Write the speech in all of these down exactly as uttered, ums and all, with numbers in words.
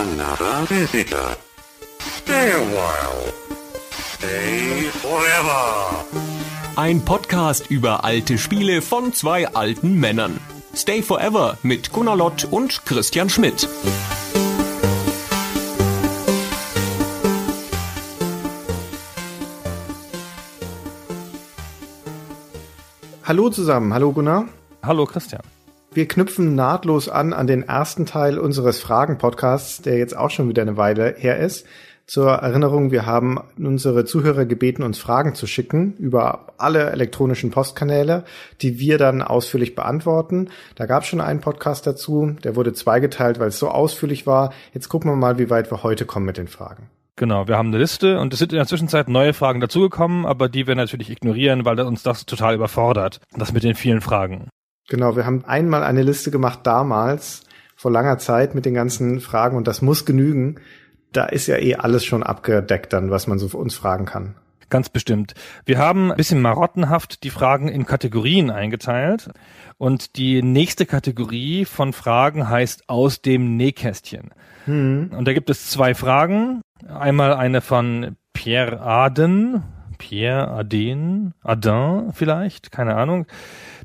another visitor. Stay a while. Stay forever. Ein Podcast über alte Spiele von zwei alten Männern. Stay Forever mit Gunnar Lott und Christian Schmidt. Hallo zusammen, hallo Gunnar. Hallo Christian. Wir knüpfen nahtlos an an den ersten Teil unseres Fragen-Podcasts, der jetzt auch schon wieder eine Weile her ist. Zur Erinnerung, wir haben unsere Zuhörer gebeten, uns Fragen zu schicken über alle elektronischen Postkanäle, die wir dann ausführlich beantworten. Da gab es schon einen Podcast dazu, der wurde zweigeteilt, weil es so ausführlich war. Jetzt gucken wir mal, wie weit wir heute kommen mit den Fragen. Genau, wir haben eine Liste und es sind in der Zwischenzeit neue Fragen dazugekommen, aber die wir natürlich ignorieren, weil uns das total überfordert, das mit den vielen Fragen. Genau, wir haben einmal eine Liste gemacht damals, vor langer Zeit, mit den ganzen Fragen und das muss genügen. Da ist ja eh alles schon abgedeckt dann, was man so für uns fragen kann. Ganz bestimmt. Wir haben ein bisschen marottenhaft die Fragen in Kategorien eingeteilt und die nächste Kategorie von Fragen heißt aus dem Nähkästchen. Hm. Und da gibt es zwei Fragen. Einmal eine von Pierre Aden, Pierre Aden, Aden vielleicht, keine Ahnung,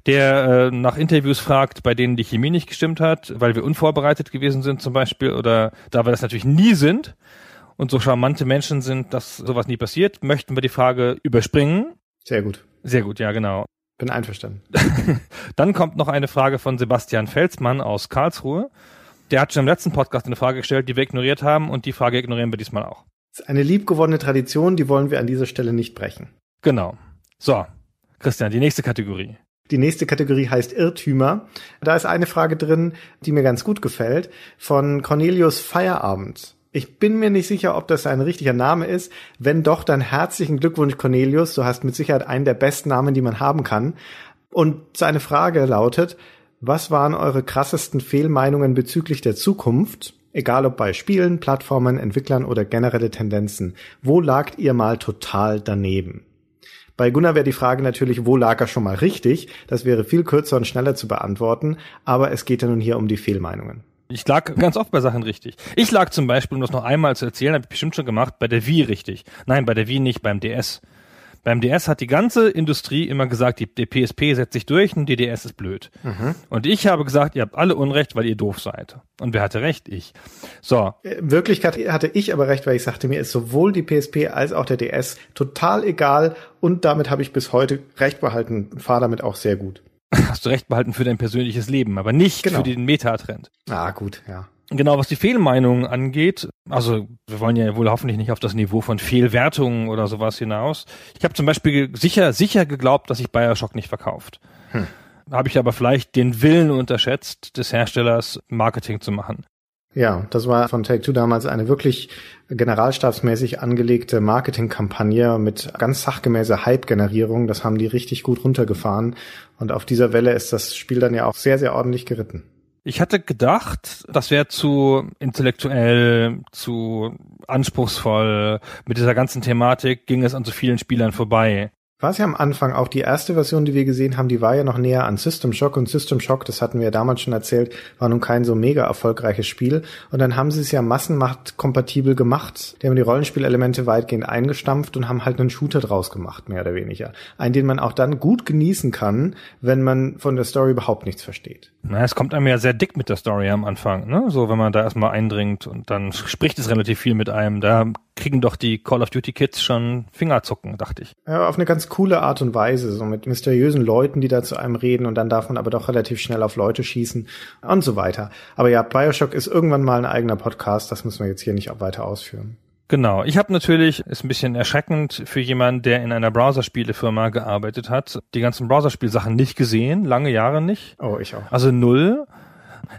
der äh, nach Interviews fragt, bei denen die Chemie nicht gestimmt hat, weil wir unvorbereitet gewesen sind zum Beispiel oder da wir das natürlich nie sind und so charmante Menschen sind, dass sowas nie passiert, möchten wir die Frage überspringen. Sehr gut. Sehr gut, ja genau. Bin einverstanden. Dann kommt noch eine Frage von Sebastian Felsmann aus Karlsruhe. Der hat schon im letzten Podcast eine Frage gestellt, die wir ignoriert haben und die Frage ignorieren wir diesmal auch. Das ist eine liebgewonnene Tradition, die wollen wir an dieser Stelle nicht brechen. Genau. So, Christian, die nächste Kategorie. Die nächste Kategorie heißt Irrtümer. Da ist eine Frage drin, die mir ganz gut gefällt, von Cornelius Feierabend. Ich bin mir nicht sicher, ob das ein richtiger Name ist. Wenn doch, dann herzlichen Glückwunsch, Cornelius. Du hast mit Sicherheit einen der besten Namen, die man haben kann. Und seine Frage lautet: Was waren eure krassesten Fehlmeinungen bezüglich der Zukunft? Egal ob bei Spielen, Plattformen, Entwicklern oder generelle Tendenzen. Wo lagt ihr mal total daneben? Bei Gunnar wäre die Frage natürlich, wo lag er schon mal richtig? Das wäre viel kürzer und schneller zu beantworten. Aber es geht ja nun hier um die Fehlmeinungen. Ich lag ganz oft bei Sachen richtig. Ich lag zum Beispiel, um das noch einmal zu erzählen, habe ich bestimmt schon gemacht, bei der Wii richtig. Nein, bei der Wii nicht, beim D S. Beim D S hat die ganze Industrie immer gesagt, die, die P S P setzt sich durch und die D S ist blöd. Mhm. Und ich habe gesagt, ihr habt alle Unrecht, weil ihr doof seid. Und wer hatte recht? Ich. So. In Wirklichkeit hatte ich aber recht, weil ich sagte, mir ist sowohl die P S P als auch der D S total egal. Und damit habe ich bis heute recht behalten und fahre damit auch sehr gut. Hast du recht behalten für dein persönliches Leben, aber nicht genau für den Metatrend. Ah, gut, ja. Genau, was die Fehlmeinungen angeht, also wir wollen ja wohl hoffentlich nicht auf das Niveau von Fehlwertungen oder sowas hinaus. Ich habe zum Beispiel sicher sicher geglaubt, dass sich BioShock nicht verkauft. Hm. Habe ich aber vielleicht den Willen unterschätzt, des Herstellers Marketing zu machen. Ja, das war von Take-Two damals eine wirklich generalstabsmäßig angelegte Marketingkampagne mit ganz sachgemäßer Hype-Generierung. Das haben die richtig gut runtergefahren. Und auf dieser Welle ist das Spiel dann ja auch sehr, sehr ordentlich geritten. Ich hatte gedacht, das wäre zu intellektuell, zu anspruchsvoll. Mit dieser ganzen Thematik ging es an so vielen Spielern vorbei. War es ja am Anfang auch die erste Version, die wir gesehen haben, die war ja noch näher an System Shock. Und System Shock, das hatten wir ja damals schon erzählt, war nun kein so mega erfolgreiches Spiel. Und dann haben sie es ja massenmarktkompatibel gemacht. Die haben die Rollenspielelemente weitgehend eingestampft und haben halt einen Shooter draus gemacht, mehr oder weniger. Einen, den man auch dann gut genießen kann, wenn man von der Story überhaupt nichts versteht. Na, es kommt einem ja sehr dick mit der Story am Anfang, ne? So, wenn man da erstmal eindringt und dann spricht es relativ viel mit einem. Da kriegen doch die Call of Duty Kids schon Fingerzucken, dachte ich. Ja, auf eine ganz coole Art und Weise, so mit mysteriösen Leuten, die da zu einem reden und dann darf man aber doch relativ schnell auf Leute schießen und so weiter. Aber ja, BioShock ist irgendwann mal ein eigener Podcast, das müssen wir jetzt hier nicht auch weiter ausführen. Genau, ich habe natürlich, ist ein bisschen erschreckend für jemanden, der in einer Browserspielefirma gearbeitet hat, die ganzen Browserspielsachen nicht gesehen, lange Jahre nicht. Oh, ich auch. Also null.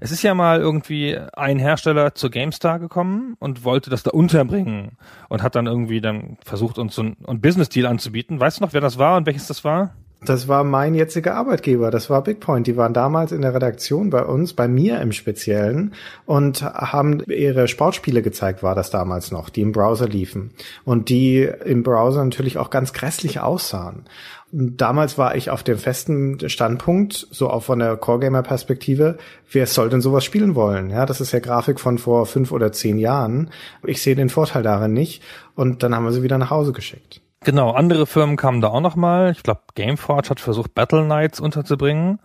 Es ist ja mal irgendwie ein Hersteller zur GameStar gekommen und wollte das da unterbringen und hat dann irgendwie dann versucht, uns so einen, einen Business-Deal anzubieten. Weißt du noch, wer das war und welches das war? Das war mein jetziger Arbeitgeber, das war BigPoint. Die waren damals in der Redaktion bei uns, bei mir im Speziellen, und haben ihre Sportspiele gezeigt, war das damals noch, die im Browser liefen. Und die im Browser natürlich auch ganz grässlich aussahen. Damals war ich auf dem festen Standpunkt, so auch von der Core-Gamer-Perspektive, wer soll denn sowas spielen wollen? Ja, das ist ja Grafik von vor fünf oder zehn Jahren. Ich sehe den Vorteil darin nicht. Und dann haben wir sie wieder nach Hause geschickt. Genau, andere Firmen kamen da auch nochmal. Ich glaube, Gameforge hat versucht, Battle Knights unterzubringen.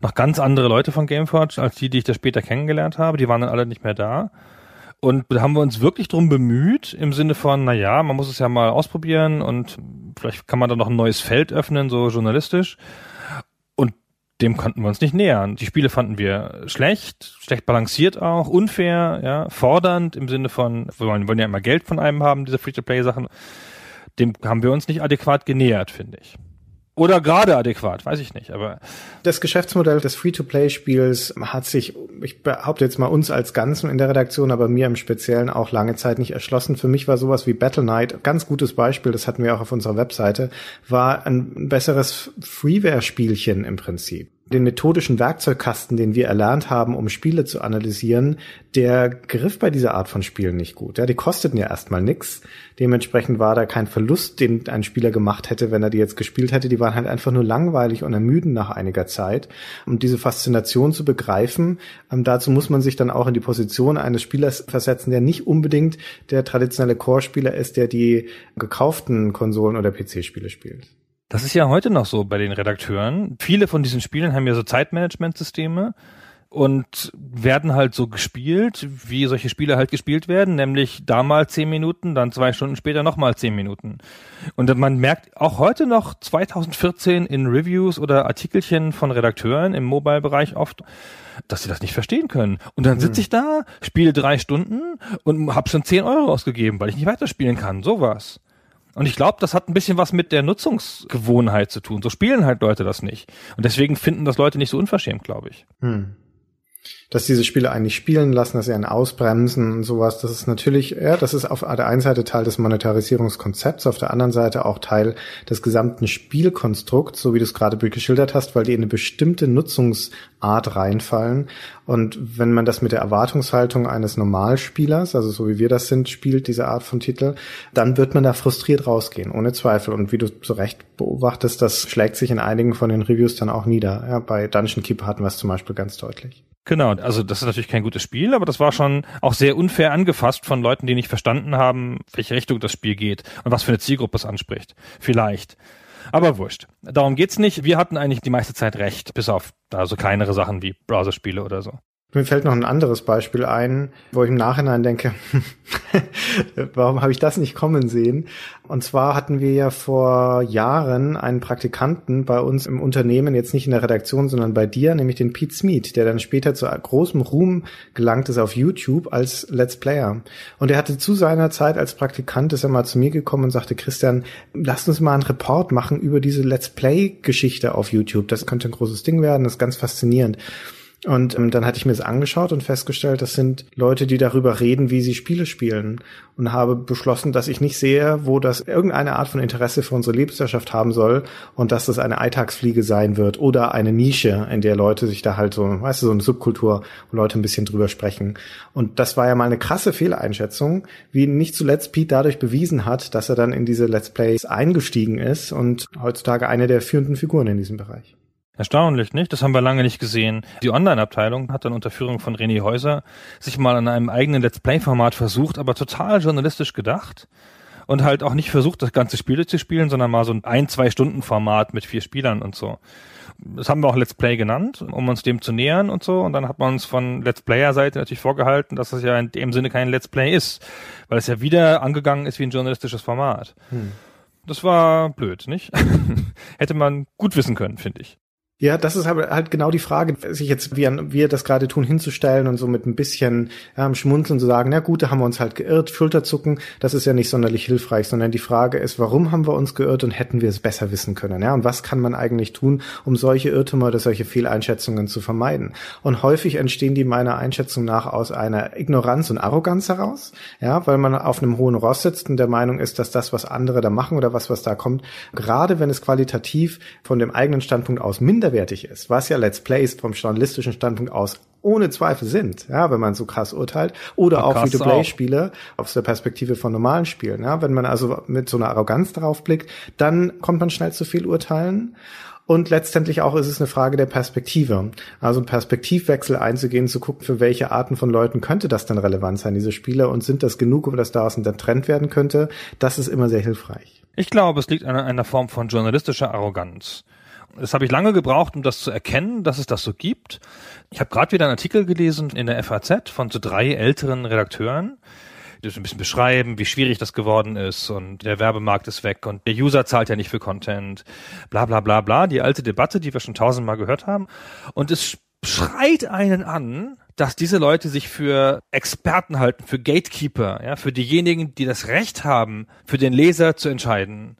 Noch ganz andere Leute von Gameforge als die, die ich da später kennengelernt habe. Die waren dann alle nicht mehr da. Und da haben wir uns wirklich drum bemüht, im Sinne von, na ja, man muss es ja mal ausprobieren und vielleicht kann man da noch ein neues Feld öffnen, so journalistisch. Und dem konnten wir uns nicht nähern. Die Spiele fanden wir schlecht, schlecht balanciert auch, unfair, ja, fordernd im Sinne von, wir wollen ja immer Geld von einem haben, diese Free-to-Play-Sachen. Dem haben wir uns nicht adäquat genähert, finde ich. Oder gerade adäquat, weiß ich nicht, aber. Das Geschäftsmodell des Free-to-Play-Spiels hat sich, ich behaupte jetzt mal uns als Ganzen in der Redaktion, aber mir im Speziellen auch lange Zeit nicht erschlossen. Für mich war sowas wie Battle Knight, ganz gutes Beispiel, das hatten wir auch auf unserer Webseite, war ein besseres Freeware-Spielchen im Prinzip. Den methodischen Werkzeugkasten, den wir erlernt haben, um Spiele zu analysieren, der griff bei dieser Art von Spielen nicht gut. Ja, die kosteten ja erstmal nichts. Dementsprechend war da kein Verlust, den ein Spieler gemacht hätte, wenn er die jetzt gespielt hätte. Die waren halt einfach nur langweilig und ermüdend nach einiger Zeit. Um diese Faszination zu begreifen, dazu muss man sich dann auch in die Position eines Spielers versetzen, der nicht unbedingt der traditionelle Core-Spieler ist, der die gekauften Konsolen- oder P C-Spiele spielt. Das ist ja heute noch so bei den Redakteuren. Viele von diesen Spielen haben ja so Zeitmanagementsysteme und werden halt so gespielt, wie solche Spiele halt gespielt werden, nämlich da mal zehn Minuten, dann zwei Stunden später nochmal zehn Minuten. Und man merkt auch heute noch zwanzig vierzehn in Reviews oder Artikelchen von Redakteuren im Mobile-Bereich oft, dass sie das nicht verstehen können. Und dann sitze hm. ich da, spiele drei Stunden und habe schon zehn Euro ausgegeben, weil ich nicht weiterspielen kann, sowas. Und ich glaube, das hat ein bisschen was mit der Nutzungsgewohnheit zu tun. So spielen halt Leute das nicht. Und deswegen finden das Leute nicht so unverschämt, glaube ich. Hm. Dass diese Spiele einen nicht spielen lassen, dass sie einen ausbremsen und sowas, das ist natürlich, ja, das ist auf der einen Seite Teil des Monetarisierungskonzepts, auf der anderen Seite auch Teil des gesamten Spielkonstrukts, so wie du es gerade geschildert hast, weil die in eine bestimmte Nutzungsart reinfallen. Und wenn man das mit der Erwartungshaltung eines Normalspielers, also so wie wir das sind, spielt, diese Art von Titel, dann wird man da frustriert rausgehen, ohne Zweifel. Und wie du zu Recht beobachtest, das schlägt sich in einigen von den Reviews dann auch nieder. Ja, bei Dungeon Keeper hatten wir es zum Beispiel ganz deutlich. Genau, also das ist natürlich kein gutes Spiel, aber das war schon auch sehr unfair angefasst von Leuten, die nicht verstanden haben, welche Richtung das Spiel geht und was für eine Zielgruppe es anspricht. Vielleicht. Aber wurscht. Darum geht's nicht. Wir hatten eigentlich die meiste Zeit recht, bis auf da so kleinere Sachen wie Browserspiele oder so. Mir fällt noch ein anderes Beispiel ein, wo ich im Nachhinein denke, warum habe ich das nicht kommen sehen? Und zwar hatten wir ja vor Jahren einen Praktikanten bei uns im Unternehmen, jetzt nicht in der Redaktion, sondern bei dir, nämlich den PietSmiet, der dann später zu großem Ruhm gelangt ist auf YouTube als Let's Player. Und er hatte zu seiner Zeit als Praktikant, ist er mal zu mir gekommen und sagte, Christian, lasst uns mal einen Report machen über diese Let's Play-Geschichte auf YouTube. Das könnte ein großes Ding werden, das ist ganz faszinierend. Und ähm, dann hatte ich mir das angeschaut und festgestellt, das sind Leute, die darüber reden, wie sie Spiele spielen, und habe beschlossen, dass ich nicht sehe, wo das irgendeine Art von Interesse für unsere Leserschaft haben soll und dass das eine Eintagsfliege sein wird oder eine Nische, in der Leute sich da halt so, weißt du, so eine Subkultur, wo Leute ein bisschen drüber sprechen. Und das war ja mal eine krasse Fehleinschätzung, wie nicht zuletzt Piet dadurch bewiesen hat, dass er dann in diese Let's Plays eingestiegen ist und heutzutage eine der führenden Figuren in diesem Bereich. Erstaunlich, nicht? Das haben wir lange nicht gesehen. Die Online-Abteilung hat dann unter Führung von René Häuser sich mal an einem eigenen Let's Play-Format versucht, aber total journalistisch gedacht und halt auch nicht versucht, das ganze Spiel zu spielen, sondern mal so ein ein-, zwei-Stunden-Format mit vier Spielern und so. Das haben wir auch Let's Play genannt, um uns dem zu nähern und so. Und dann hat man uns von Let's Player-Seite natürlich vorgehalten, dass das ja in dem Sinne kein Let's Play ist, weil es ja wieder angegangen ist wie ein journalistisches Format. Hm. Das war blöd, nicht? Hätte man gut wissen können, finde ich. Ja, das ist aber halt genau die Frage, sich jetzt, wie wir das gerade tun, hinzustellen und so mit ein bisschen ähm, Schmunzeln zu sagen, na gut, da haben wir uns halt geirrt, Schulterzucken, das ist ja nicht sonderlich hilfreich, sondern die Frage ist, warum haben wir uns geirrt und hätten wir es besser wissen können? Ja, und was kann man eigentlich tun, um solche Irrtümer oder solche Fehleinschätzungen zu vermeiden? Und häufig entstehen die meiner Einschätzung nach aus einer Ignoranz und Arroganz heraus, ja, weil man auf einem hohen Ross sitzt und der Meinung ist, dass das, was andere da machen oder was, was da kommt, gerade wenn es qualitativ von dem eigenen Standpunkt aus minder minderwertig ist, was ja Let's Plays vom journalistischen Standpunkt aus ohne Zweifel sind, ja, wenn man so krass urteilt, oder ja, auch Free-to-Play-Spiele aus der Perspektive von normalen Spielen. Ja, wenn man also mit so einer Arroganz drauf blickt, dann kommt man schnell zu viel urteilen. Und letztendlich auch ist es eine Frage der Perspektive. Also einen Perspektivwechsel einzugehen, zu gucken, für welche Arten von Leuten könnte das denn relevant sein, diese Spiele, und sind das genug, um das daraus ein Trend werden könnte, das ist immer sehr hilfreich. Ich glaube, es liegt an einer Form von journalistischer Arroganz. Das habe ich lange gebraucht, um das zu erkennen, dass es das so gibt. Ich habe gerade wieder einen Artikel gelesen in der F A Z von so drei älteren Redakteuren, die so ein bisschen beschreiben, wie schwierig das geworden ist und der Werbemarkt ist weg und der User zahlt ja nicht für Content, bla bla bla bla, die alte Debatte, die wir schon tausendmal gehört haben. Und es schreit einen an, dass diese Leute sich für Experten halten, für Gatekeeper, ja, für diejenigen, die das Recht haben, für den Leser zu entscheiden.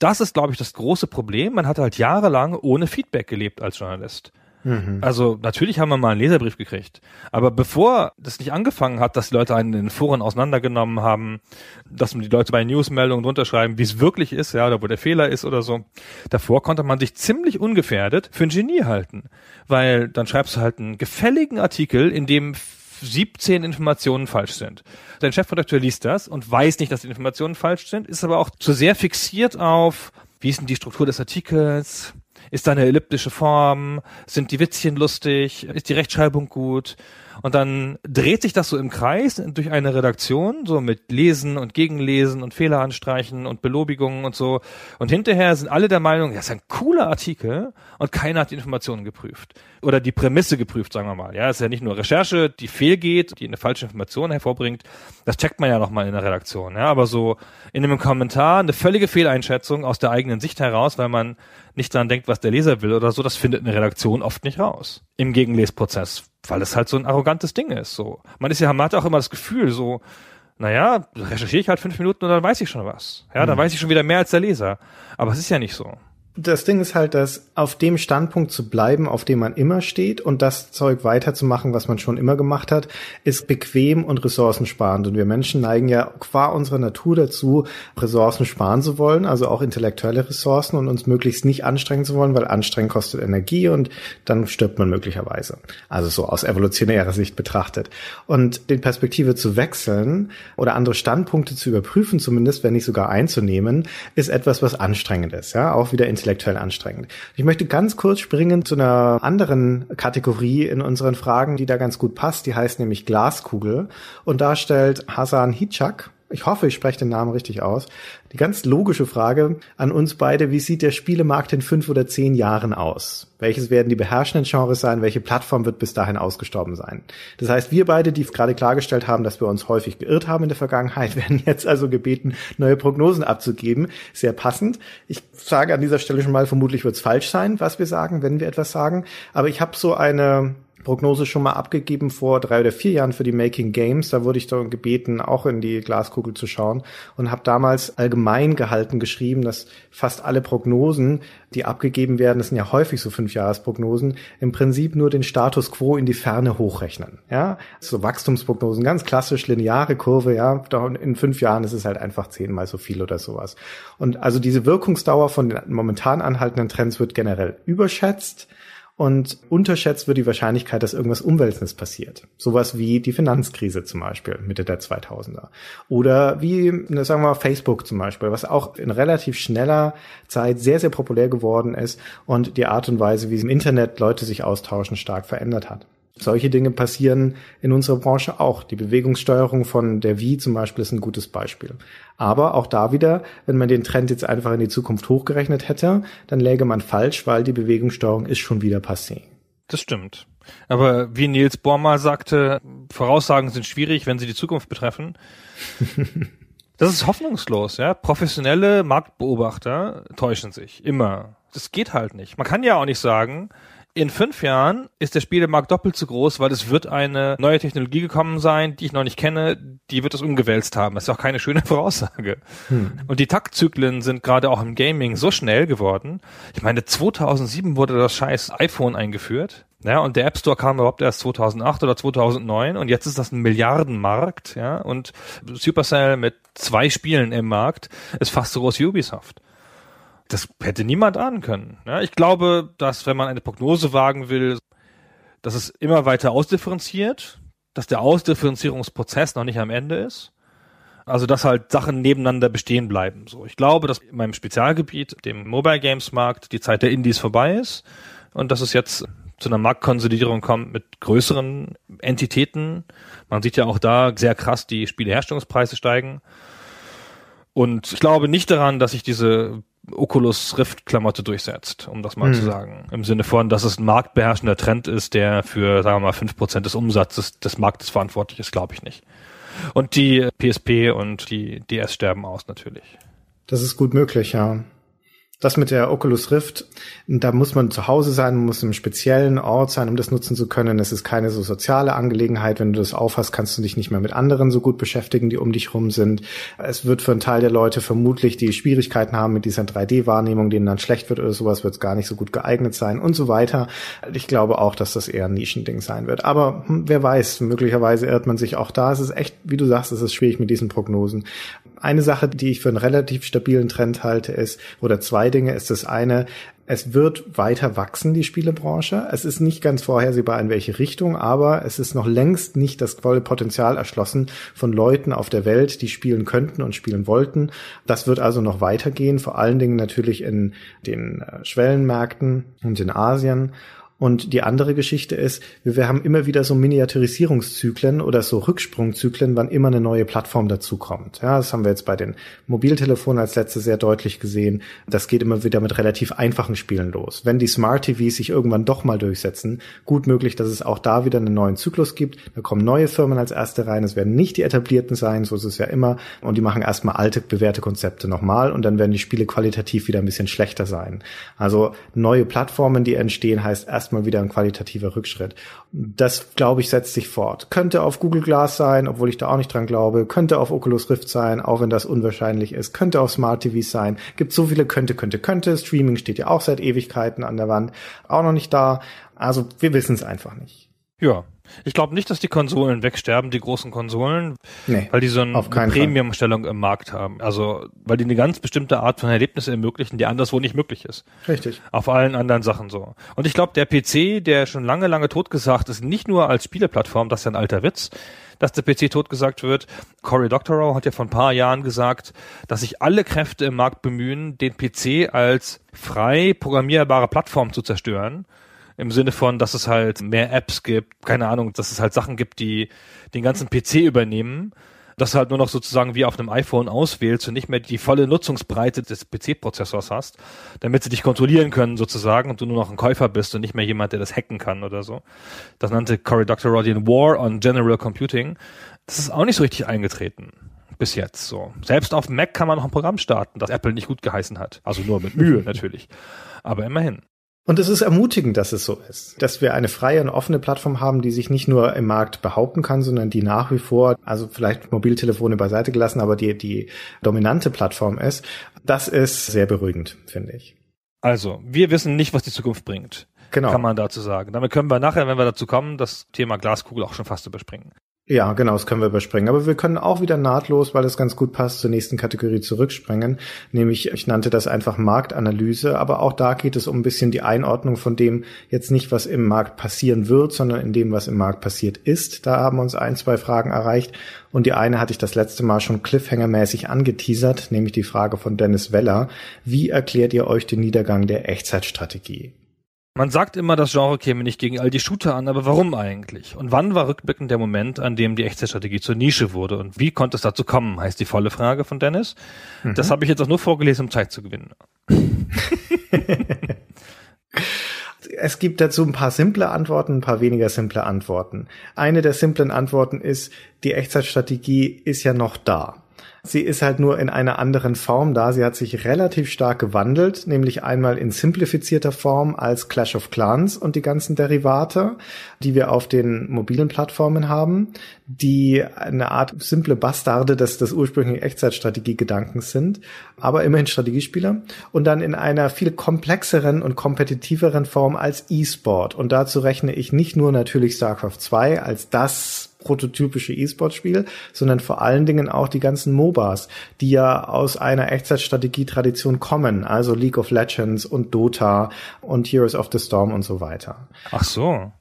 Das ist, glaube ich, das große Problem. Man hat halt jahrelang ohne Feedback gelebt als Journalist. Mhm. Also natürlich haben wir mal einen Leserbrief gekriegt. Aber bevor das nicht angefangen hat, dass die Leute einen in den Foren auseinandergenommen haben, dass die Leute bei Newsmeldungen drunter schreiben, wie es wirklich ist, ja, oder wo der Fehler ist oder so, davor konnte man sich ziemlich ungefährdet für ein Genie halten. Weil dann schreibst du halt einen gefälligen Artikel, in dem siebzehn Informationen falsch sind. Dein Chefredakteur liest das und weiß nicht, dass die Informationen falsch sind, ist aber auch zu sehr fixiert auf, wie ist denn die Struktur des Artikels, ist da eine elliptische Form, sind die Witzchen lustig, ist die Rechtschreibung gut? Und dann dreht sich das so im Kreis durch eine Redaktion, so mit Lesen und Gegenlesen und Fehler anstreichen und Belobigungen und so. Und hinterher sind alle der Meinung, ja, ist ein cooler Artikel und keiner hat die Informationen geprüft. Oder die Prämisse geprüft, sagen wir mal. Ja, es ist ja nicht nur Recherche, die fehlgeht, die eine falsche Information hervorbringt. Das checkt man ja nochmal in der Redaktion. Ja, aber so in einem Kommentar eine völlige Fehleinschätzung aus der eigenen Sicht heraus, weil man nicht daran denkt, was der Leser will oder so, das findet eine Redaktion oft nicht raus. Im Gegenlesprozess. Weil es halt so ein arrogantes Ding ist, so. Man ist ja, man hat auch immer das Gefühl, so, naja, recherchiere ich halt fünf Minuten und dann weiß ich schon was. Ja, dann mhm. weiß ich schon wieder mehr als der Leser. Aber es ist ja nicht so. Das Ding ist halt, dass auf dem Standpunkt zu bleiben, auf dem man immer steht und das Zeug weiterzumachen, was man schon immer gemacht hat, ist bequem und ressourcensparend. Und wir Menschen neigen ja qua unserer Natur dazu, Ressourcen sparen zu wollen, also auch intellektuelle Ressourcen und uns möglichst nicht anstrengen zu wollen, weil anstrengen kostet Energie und dann stirbt man möglicherweise. Also so aus evolutionärer Sicht betrachtet. Und die Perspektive zu wechseln oder andere Standpunkte zu überprüfen, zumindest, wenn nicht sogar einzunehmen, ist etwas, was anstrengend ist. Ja, auch wieder intellektuell anstrengend. Ich möchte ganz kurz springen zu einer anderen Kategorie in unseren Fragen, die da ganz gut passt. Die heißt nämlich Glaskugel. Und da stellt Hasan Hitschak, ich hoffe, ich spreche den Namen richtig aus, die ganz logische Frage an uns beide: Wie sieht der Spielemarkt in fünf oder zehn Jahren aus? Welches werden die beherrschenden Genres sein? Welche Plattform wird bis dahin ausgestorben sein? Das heißt, wir beide, die gerade klargestellt haben, dass wir uns häufig geirrt haben in der Vergangenheit, werden jetzt also gebeten, neue Prognosen abzugeben. Sehr passend. Ich sage an dieser Stelle schon mal, vermutlich wird es falsch sein, was wir sagen, wenn wir etwas sagen. Aber ich habe so eine Prognose schon mal abgegeben vor drei oder vier Jahren für die Making Games. Da wurde ich darum gebeten, auch in die Glaskugel zu schauen und habe damals allgemein gehalten geschrieben, dass fast alle Prognosen, die abgegeben werden, das sind ja häufig so Fünfjahresprognosen, im Prinzip nur den Status quo in die Ferne hochrechnen. Ja, so Wachstumsprognosen, ganz klassisch lineare Kurve. Ja, in fünf Jahren ist es halt einfach zehnmal so viel oder sowas. Und also diese Wirkungsdauer von den momentan anhaltenden Trends wird generell überschätzt. Und unterschätzt wird die Wahrscheinlichkeit, dass irgendwas Umwälzendes passiert. Sowas wie die Finanzkrise zum Beispiel, Mitte der zweitausender. Oder wie, sagen wir mal, Facebook zum Beispiel, was auch in relativ schneller Zeit sehr, sehr populär geworden ist und die Art und Weise, wie im Internet Leute sich austauschen, stark verändert hat. Solche Dinge passieren in unserer Branche auch. Die Bewegungssteuerung von der Wii zum Beispiel ist ein gutes Beispiel. Aber auch da wieder, wenn man den Trend jetzt einfach in die Zukunft hochgerechnet hätte, dann läge man falsch, weil die Bewegungssteuerung ist schon wieder passé. Das stimmt. Aber wie Niels Bohr mal sagte, Voraussagen sind schwierig, wenn sie die Zukunft betreffen. Das ist hoffnungslos, ja. Professionelle Marktbeobachter täuschen sich immer. das geht halt nicht. Man kann ja auch nicht sagen, in fünf Jahren ist der Spielemarkt doppelt so groß, weil es wird eine neue Technologie gekommen sein, die ich noch nicht kenne, die wird es umgewälzt haben. Das ist auch keine schöne Voraussage. Hm. Und die Taktzyklen sind gerade auch im Gaming so schnell geworden. Ich meine, zweitausendsieben wurde das scheiß iPhone eingeführt. Ja, und der App Store kam überhaupt erst zweitausendacht oder zweitausendneun und jetzt ist das ein Milliardenmarkt, ja, und Supercell mit zwei Spielen im Markt ist fast so groß wie Ubisoft. Das hätte niemand ahnen können. Ja, ich glaube, dass, wenn man eine Prognose wagen will, dass es immer weiter ausdifferenziert, dass der Ausdifferenzierungsprozess noch nicht am Ende ist. Also, dass halt Sachen nebeneinander bestehen bleiben. So, ich glaube, dass in meinem Spezialgebiet, dem Mobile-Games-Markt, die Zeit der Indies vorbei ist und dass es jetzt zu einer Marktkonsolidierung kommt mit größeren Entitäten. Man sieht ja auch da sehr krass, die Spieleherstellungspreise steigen. Und ich glaube nicht daran, dass sich diese Oculus Rift Klamotte durchsetzt, um das mal hm. zu sagen. Im Sinne von, dass es ein marktbeherrschender Trend ist, der für, sagen wir mal, fünf Prozent des Umsatzes des Marktes verantwortlich ist, glaube ich nicht. Und die P S P und die D S sterben aus, natürlich. Das ist gut möglich, ja. Das mit der Oculus Rift, da muss man zu Hause sein, man muss im speziellen Ort sein, um das nutzen zu können. Es ist keine so soziale Angelegenheit. Wenn du das aufhast, kannst du dich nicht mehr mit anderen so gut beschäftigen, die um dich rum sind. Es wird für einen Teil der Leute vermutlich, die Schwierigkeiten haben mit dieser drei D-Wahrnehmung, denen dann schlecht wird oder sowas, wird es gar nicht so gut geeignet sein und so weiter. Ich glaube auch, dass das eher ein Nischending sein wird. Aber hm, wer weiß, möglicherweise irrt man sich auch da. Es ist echt, wie du sagst, es ist schwierig mit diesen Prognosen. Eine Sache, die ich für einen relativ stabilen Trend halte, ist, oder zwei Dinge, ist das eine, es wird weiter wachsen, die Spielebranche. Es ist nicht ganz vorhersehbar, in welche Richtung, aber es ist noch längst nicht das volle Potenzial erschlossen von Leuten auf der Welt, die spielen könnten und spielen wollten. Das wird also noch weitergehen, vor allen Dingen natürlich in den Schwellenmärkten und in Asien. Und die andere Geschichte ist, wir haben immer wieder so Miniaturisierungszyklen oder so Rücksprungzyklen, wann immer eine neue Plattform dazukommt. Ja, das haben wir jetzt bei den Mobiltelefonen als letztes sehr deutlich gesehen. Das geht immer wieder mit relativ einfachen Spielen los. Wenn die Smart-T Vs sich irgendwann doch mal durchsetzen, gut möglich, dass es auch da wieder einen neuen Zyklus gibt. Da kommen neue Firmen als erste rein. Es werden nicht die etablierten sein, so ist es ja immer. Und die machen erstmal alte, bewährte Konzepte nochmal und dann werden die Spiele qualitativ wieder ein bisschen schlechter sein. Also neue Plattformen, die entstehen, heißt erst mal wieder ein qualitativer Rückschritt. Das, glaube ich, setzt sich fort. Könnte auf Google Glass sein, obwohl ich da auch nicht dran glaube. Könnte auf Oculus Rift sein, auch wenn das unwahrscheinlich ist. Könnte auf Smart-T Vs sein. Gibt so viele könnte, könnte, könnte. Streaming steht ja auch seit Ewigkeiten an der Wand. Auch noch nicht da. Also wir wissen es einfach nicht. Ja. Ich glaube nicht, dass die Konsolen wegsterben, die großen Konsolen, nee, weil die so eine Premium-Stellung im Markt haben. Also, weil die eine ganz bestimmte Art von Erlebnissen ermöglichen, die anderswo nicht möglich ist. Richtig. Auf allen anderen Sachen so. Und ich glaube, der P C, der schon lange, lange totgesagt ist, nicht nur als Spieleplattform, das ist ja ein alter Witz, dass der P C totgesagt wird. Cory Doctorow hat ja vor ein paar Jahren gesagt, dass sich alle Kräfte im Markt bemühen, den P C als frei programmierbare Plattform zu zerstören. Im Sinne von, dass es halt mehr Apps gibt, keine Ahnung, dass es halt Sachen gibt, die den ganzen P C übernehmen, dass du halt nur noch sozusagen wie auf einem iPhone auswählst und nicht mehr die volle Nutzungsbreite des P C-Prozessors hast, damit sie dich kontrollieren können sozusagen und du nur noch ein Käufer bist und nicht mehr jemand, der das hacken kann oder so. Das nannte Cory Doctorow den War on General Computing. Das ist auch nicht so richtig eingetreten. Bis jetzt so. Selbst auf Mac kann man noch ein Programm starten, das Apple nicht gut geheißen hat. Also nur mit Mühe natürlich. Aber immerhin. Und es ist ermutigend, dass es so ist, dass wir eine freie und offene Plattform haben, die sich nicht nur im Markt behaupten kann, sondern die nach wie vor, also vielleicht Mobiltelefone beiseite gelassen, aber die die dominante Plattform ist. Das ist sehr beruhigend, finde ich. Also, wir wissen nicht, was die Zukunft bringt, genau, kann man dazu sagen. Damit können wir nachher, wenn wir dazu kommen, das Thema Glaskugel auch schon fast überspringen. Ja, genau, das können wir überspringen. Aber wir können auch wieder nahtlos, weil das ganz gut passt, zur nächsten Kategorie zurückspringen. Nämlich, ich nannte das einfach Marktanalyse, aber auch da geht es um ein bisschen die Einordnung von dem, jetzt nicht, was im Markt passieren wird, sondern in dem, was im Markt passiert ist. Da haben uns ein, zwei Fragen erreicht. Und die eine hatte ich das letzte Mal schon cliffhanger-mäßig angeteasert, nämlich die Frage von Dennis Weller. Wie erklärt ihr euch den Niedergang der Echtzeitstrategie? Man sagt immer, das Genre käme nicht gegen all die Shooter an, aber warum eigentlich? Und wann war rückblickend der Moment, an dem die Echtzeitstrategie zur Nische wurde? Und wie konnte es dazu kommen, heißt die volle Frage von Dennis. Mhm. Das habe ich jetzt auch nur vorgelesen, um Zeit zu gewinnen. Es gibt dazu ein paar simple Antworten, ein paar weniger simple Antworten. Eine der simplen Antworten ist, die Echtzeitstrategie ist ja noch da. Sie ist halt nur in einer anderen Form da. Sie hat sich relativ stark gewandelt, nämlich einmal in simplifizierter Form als Clash of Clans und die ganzen Derivate, die wir auf den mobilen Plattformen haben, die eine Art simple Bastarde des, des ursprünglichen Echtzeitstrategie-Gedankens sind, aber immerhin Strategiespieler. Und dann in einer viel komplexeren und kompetitiveren Form als E-Sport. Und dazu rechne ich nicht nur natürlich StarCraft zwei als das prototypische E-Sport-Spiel, sondern vor allen Dingen auch die ganzen MOBAs, die ja aus einer Echtzeitstrategie-Tradition kommen, also League of Legends und Dota und Heroes of the Storm und so weiter. Ach so,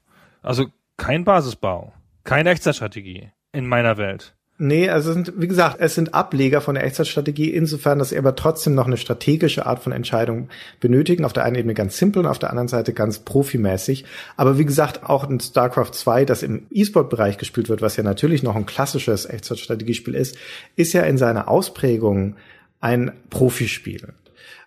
also kein Basisbau, keine Echtzeitstrategie in meiner Welt. Nee, also sind, wie gesagt, es sind Ableger von der Echtzeitstrategie, insofern, dass sie aber trotzdem noch eine strategische Art von Entscheidung benötigen. Auf der einen Ebene ganz simpel und auf der anderen Seite ganz profimäßig. Aber wie gesagt, auch in StarCraft zwei, das im E-Sport-Bereich gespielt wird, was ja natürlich noch ein klassisches Echtzeitstrategiespiel ist, ist ja in seiner Ausprägung ein Profispiel.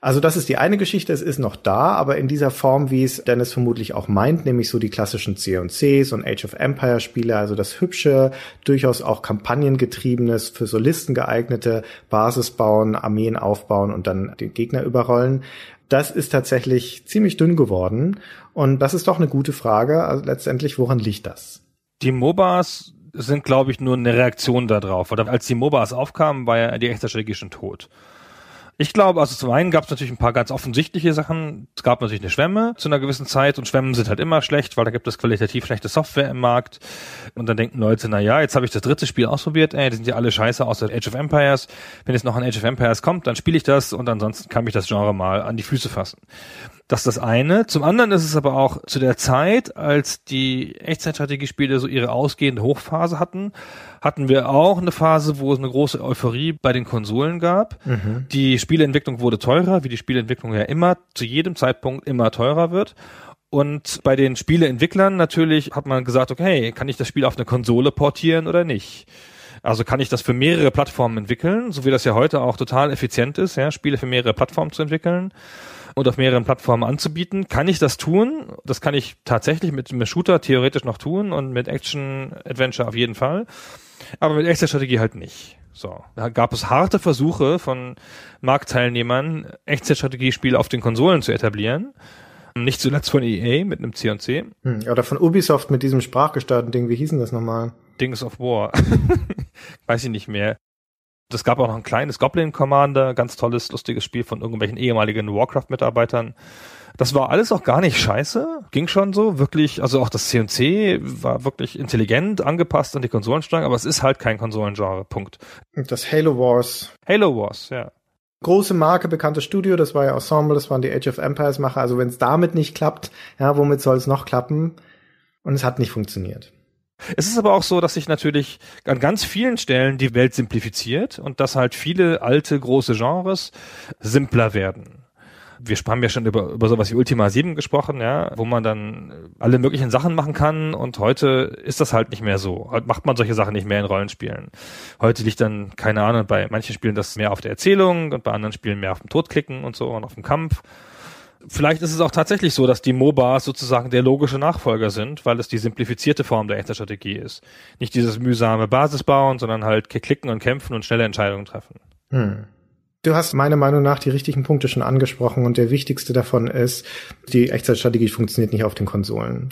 Also das ist die eine Geschichte, es ist noch da, aber in dieser Form, wie es Dennis vermutlich auch meint, nämlich so die klassischen C und Cs und Age of Empires Spiele, also das hübsche, durchaus auch kampagnengetriebenes, für Solisten geeignete Basis bauen, Armeen aufbauen und dann den Gegner überrollen. Das ist tatsächlich ziemlich dünn geworden und das ist doch eine gute Frage, also letztendlich, woran liegt das? Die MOBAs sind, glaube ich, nur eine Reaktion darauf, oder als die MOBAs aufkamen, war ja die Echtzeitstrategie schon tot. Ich glaube, also zum einen gab es natürlich ein paar ganz offensichtliche Sachen. Es gab natürlich eine Schwemme zu einer gewissen Zeit und Schwemmen sind halt immer schlecht, weil da gibt es qualitativ schlechte Software im Markt. Und dann denken Leute, na ja, jetzt habe ich das dritte Spiel ausprobiert, ey, die sind ja alle scheiße außer Age of Empires. Wenn jetzt noch ein Age of Empires kommt, dann spiele ich das und ansonsten kann mich das Genre mal an die Füße fassen. Das ist das eine. Zum anderen ist es aber auch zu der Zeit, als die Echtzeitstrategiespiele so ihre ausgehende Hochphase hatten, hatten wir auch eine Phase, wo es eine große Euphorie bei den Konsolen gab. Mhm. Die Spieleentwicklung wurde teurer, wie die Spieleentwicklung ja immer zu jedem Zeitpunkt immer teurer wird. Und bei den Spieleentwicklern natürlich hat man gesagt, okay, kann ich das Spiel auf eine Konsole portieren oder nicht? Also kann ich das für mehrere Plattformen entwickeln, so wie das ja heute auch total effizient ist, ja, Spiele für mehrere Plattformen zu entwickeln und auf mehreren Plattformen anzubieten. Kann ich das tun? Das kann ich tatsächlich mit einem Shooter theoretisch noch tun und mit Action-Adventure auf jeden Fall. Aber mit Echtzeitstrategie halt nicht. So, da gab es harte Versuche von Marktteilnehmern, Echtzeitstrategiespiele auf den Konsolen zu etablieren. Nicht zuletzt von E A mit einem C und C. Oder von Ubisoft mit diesem sprachgesteuerten Ding. Wie hieß denn das nochmal? Dings of War. Weiß ich nicht mehr. Es gab auch noch ein kleines Goblin Commander, ganz tolles, lustiges Spiel von irgendwelchen ehemaligen Warcraft-Mitarbeitern. Das war alles auch gar nicht scheiße, ging schon so, wirklich, also auch das C und C war wirklich intelligent, angepasst an die Konsolensteuerung, aber es ist halt kein Konsolengenre, Punkt. Das Halo Wars. Halo Wars, ja. Große Marke, bekanntes Studio, das war ja Ensemble, das waren die Age of Empires-Macher, also wenn es damit nicht klappt, ja, womit soll es noch klappen? Und es hat nicht funktioniert. Es ist aber auch so, dass sich natürlich an ganz vielen Stellen die Welt simplifiziert und dass halt viele alte, große Genres simpler werden. Wir haben ja schon über, über sowas wie Ultima sieben gesprochen, ja, wo man dann alle möglichen Sachen machen kann und heute ist das halt nicht mehr so. Heute macht man solche Sachen nicht mehr in Rollenspielen. Heute liegt dann, keine Ahnung, bei manchen Spielen das mehr auf der Erzählung und bei anderen Spielen mehr auf dem Todklicken und so und auf dem Kampf. Vielleicht ist es auch tatsächlich so, dass die MOBAs sozusagen der logische Nachfolger sind, weil es die simplifizierte Form der Echtzeitstrategie ist. Nicht dieses mühsame Basisbauen, sondern halt klicken und kämpfen und schnelle Entscheidungen treffen. Hm. Du hast meiner Meinung nach die richtigen Punkte schon angesprochen und der wichtigste davon ist, die Echtzeitstrategie funktioniert nicht auf den Konsolen.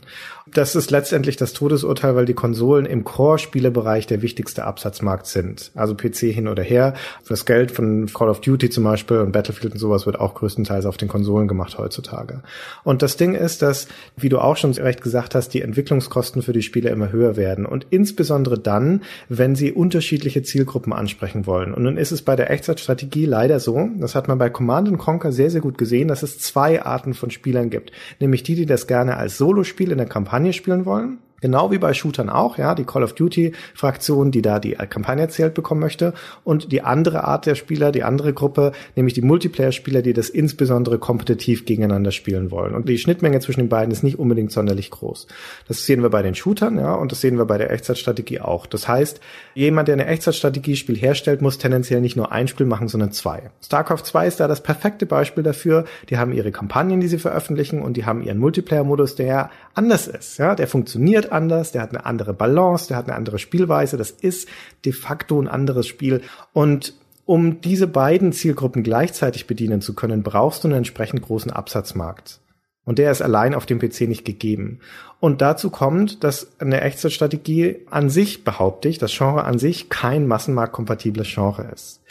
Das ist letztendlich das Todesurteil, weil die Konsolen im Core-Spielebereich der wichtigste Absatzmarkt sind. Also P C hin oder her. Das Geld von Call of Duty zum Beispiel und Battlefield und sowas wird auch größtenteils auf den Konsolen gemacht heutzutage. Und das Ding ist, dass, wie du auch schon recht gesagt hast, die Entwicklungskosten für die Spiele immer höher werden und insbesondere dann, wenn sie unterschiedliche Zielgruppen ansprechen wollen. Und nun ist es bei der Echtzeitstrategie leider Leider so, das hat man bei Command and Conquer sehr, sehr gut gesehen, dass es zwei Arten von Spielern gibt. Nämlich die, die das gerne als Solospiel in der Kampagne spielen wollen. Genau wie bei Shootern auch, ja, die Call of Duty-Fraktion, die da die Kampagne erzählt bekommen möchte. Und die andere Art der Spieler, die andere Gruppe, nämlich die Multiplayer-Spieler, die das insbesondere kompetitiv gegeneinander spielen wollen. Und die Schnittmenge zwischen den beiden ist nicht unbedingt sonderlich groß. Das sehen wir bei den Shootern, ja, und das sehen wir bei der Echtzeitstrategie auch. Das heißt, jemand, der eine Echtzeitstrategie-Spiel herstellt, muss tendenziell nicht nur ein Spiel machen, sondern zwei. StarCraft zwei ist da das perfekte Beispiel dafür. Die haben ihre Kampagnen, die sie veröffentlichen, und die haben ihren Multiplayer-Modus, der anders ist, ja, der funktioniert anders, der hat eine andere Balance, der hat eine andere Spielweise, das ist de facto ein anderes Spiel und um diese beiden Zielgruppen gleichzeitig bedienen zu können, brauchst du einen entsprechend großen Absatzmarkt. Und der ist allein auf dem P C nicht gegeben. Und dazu kommt, dass eine Echtzeitstrategie an sich, behaupte ich, das Genre an sich kein massenmarktkompatibles Genre ist.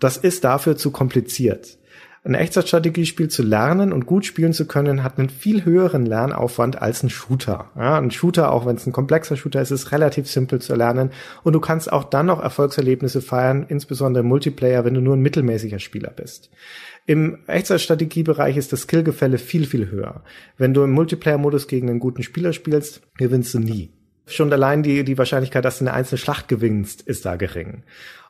Das ist dafür zu kompliziert. Ein Echtzeitstrategiespiel zu lernen und gut spielen zu können, hat einen viel höheren Lernaufwand als ein Shooter. Ja, ein Shooter, auch wenn es ein komplexer Shooter ist, ist relativ simpel zu erlernen. Und du kannst auch dann noch Erfolgserlebnisse feiern, insbesondere im Multiplayer, wenn du nur ein mittelmäßiger Spieler bist. Im Echtzeitstrategiebereich ist das Skillgefälle viel, viel höher. Wenn du im Multiplayer-Modus gegen einen guten Spieler spielst, gewinnst du nie. Schon allein die, die Wahrscheinlichkeit, dass du eine einzelne Schlacht gewinnst, ist da gering.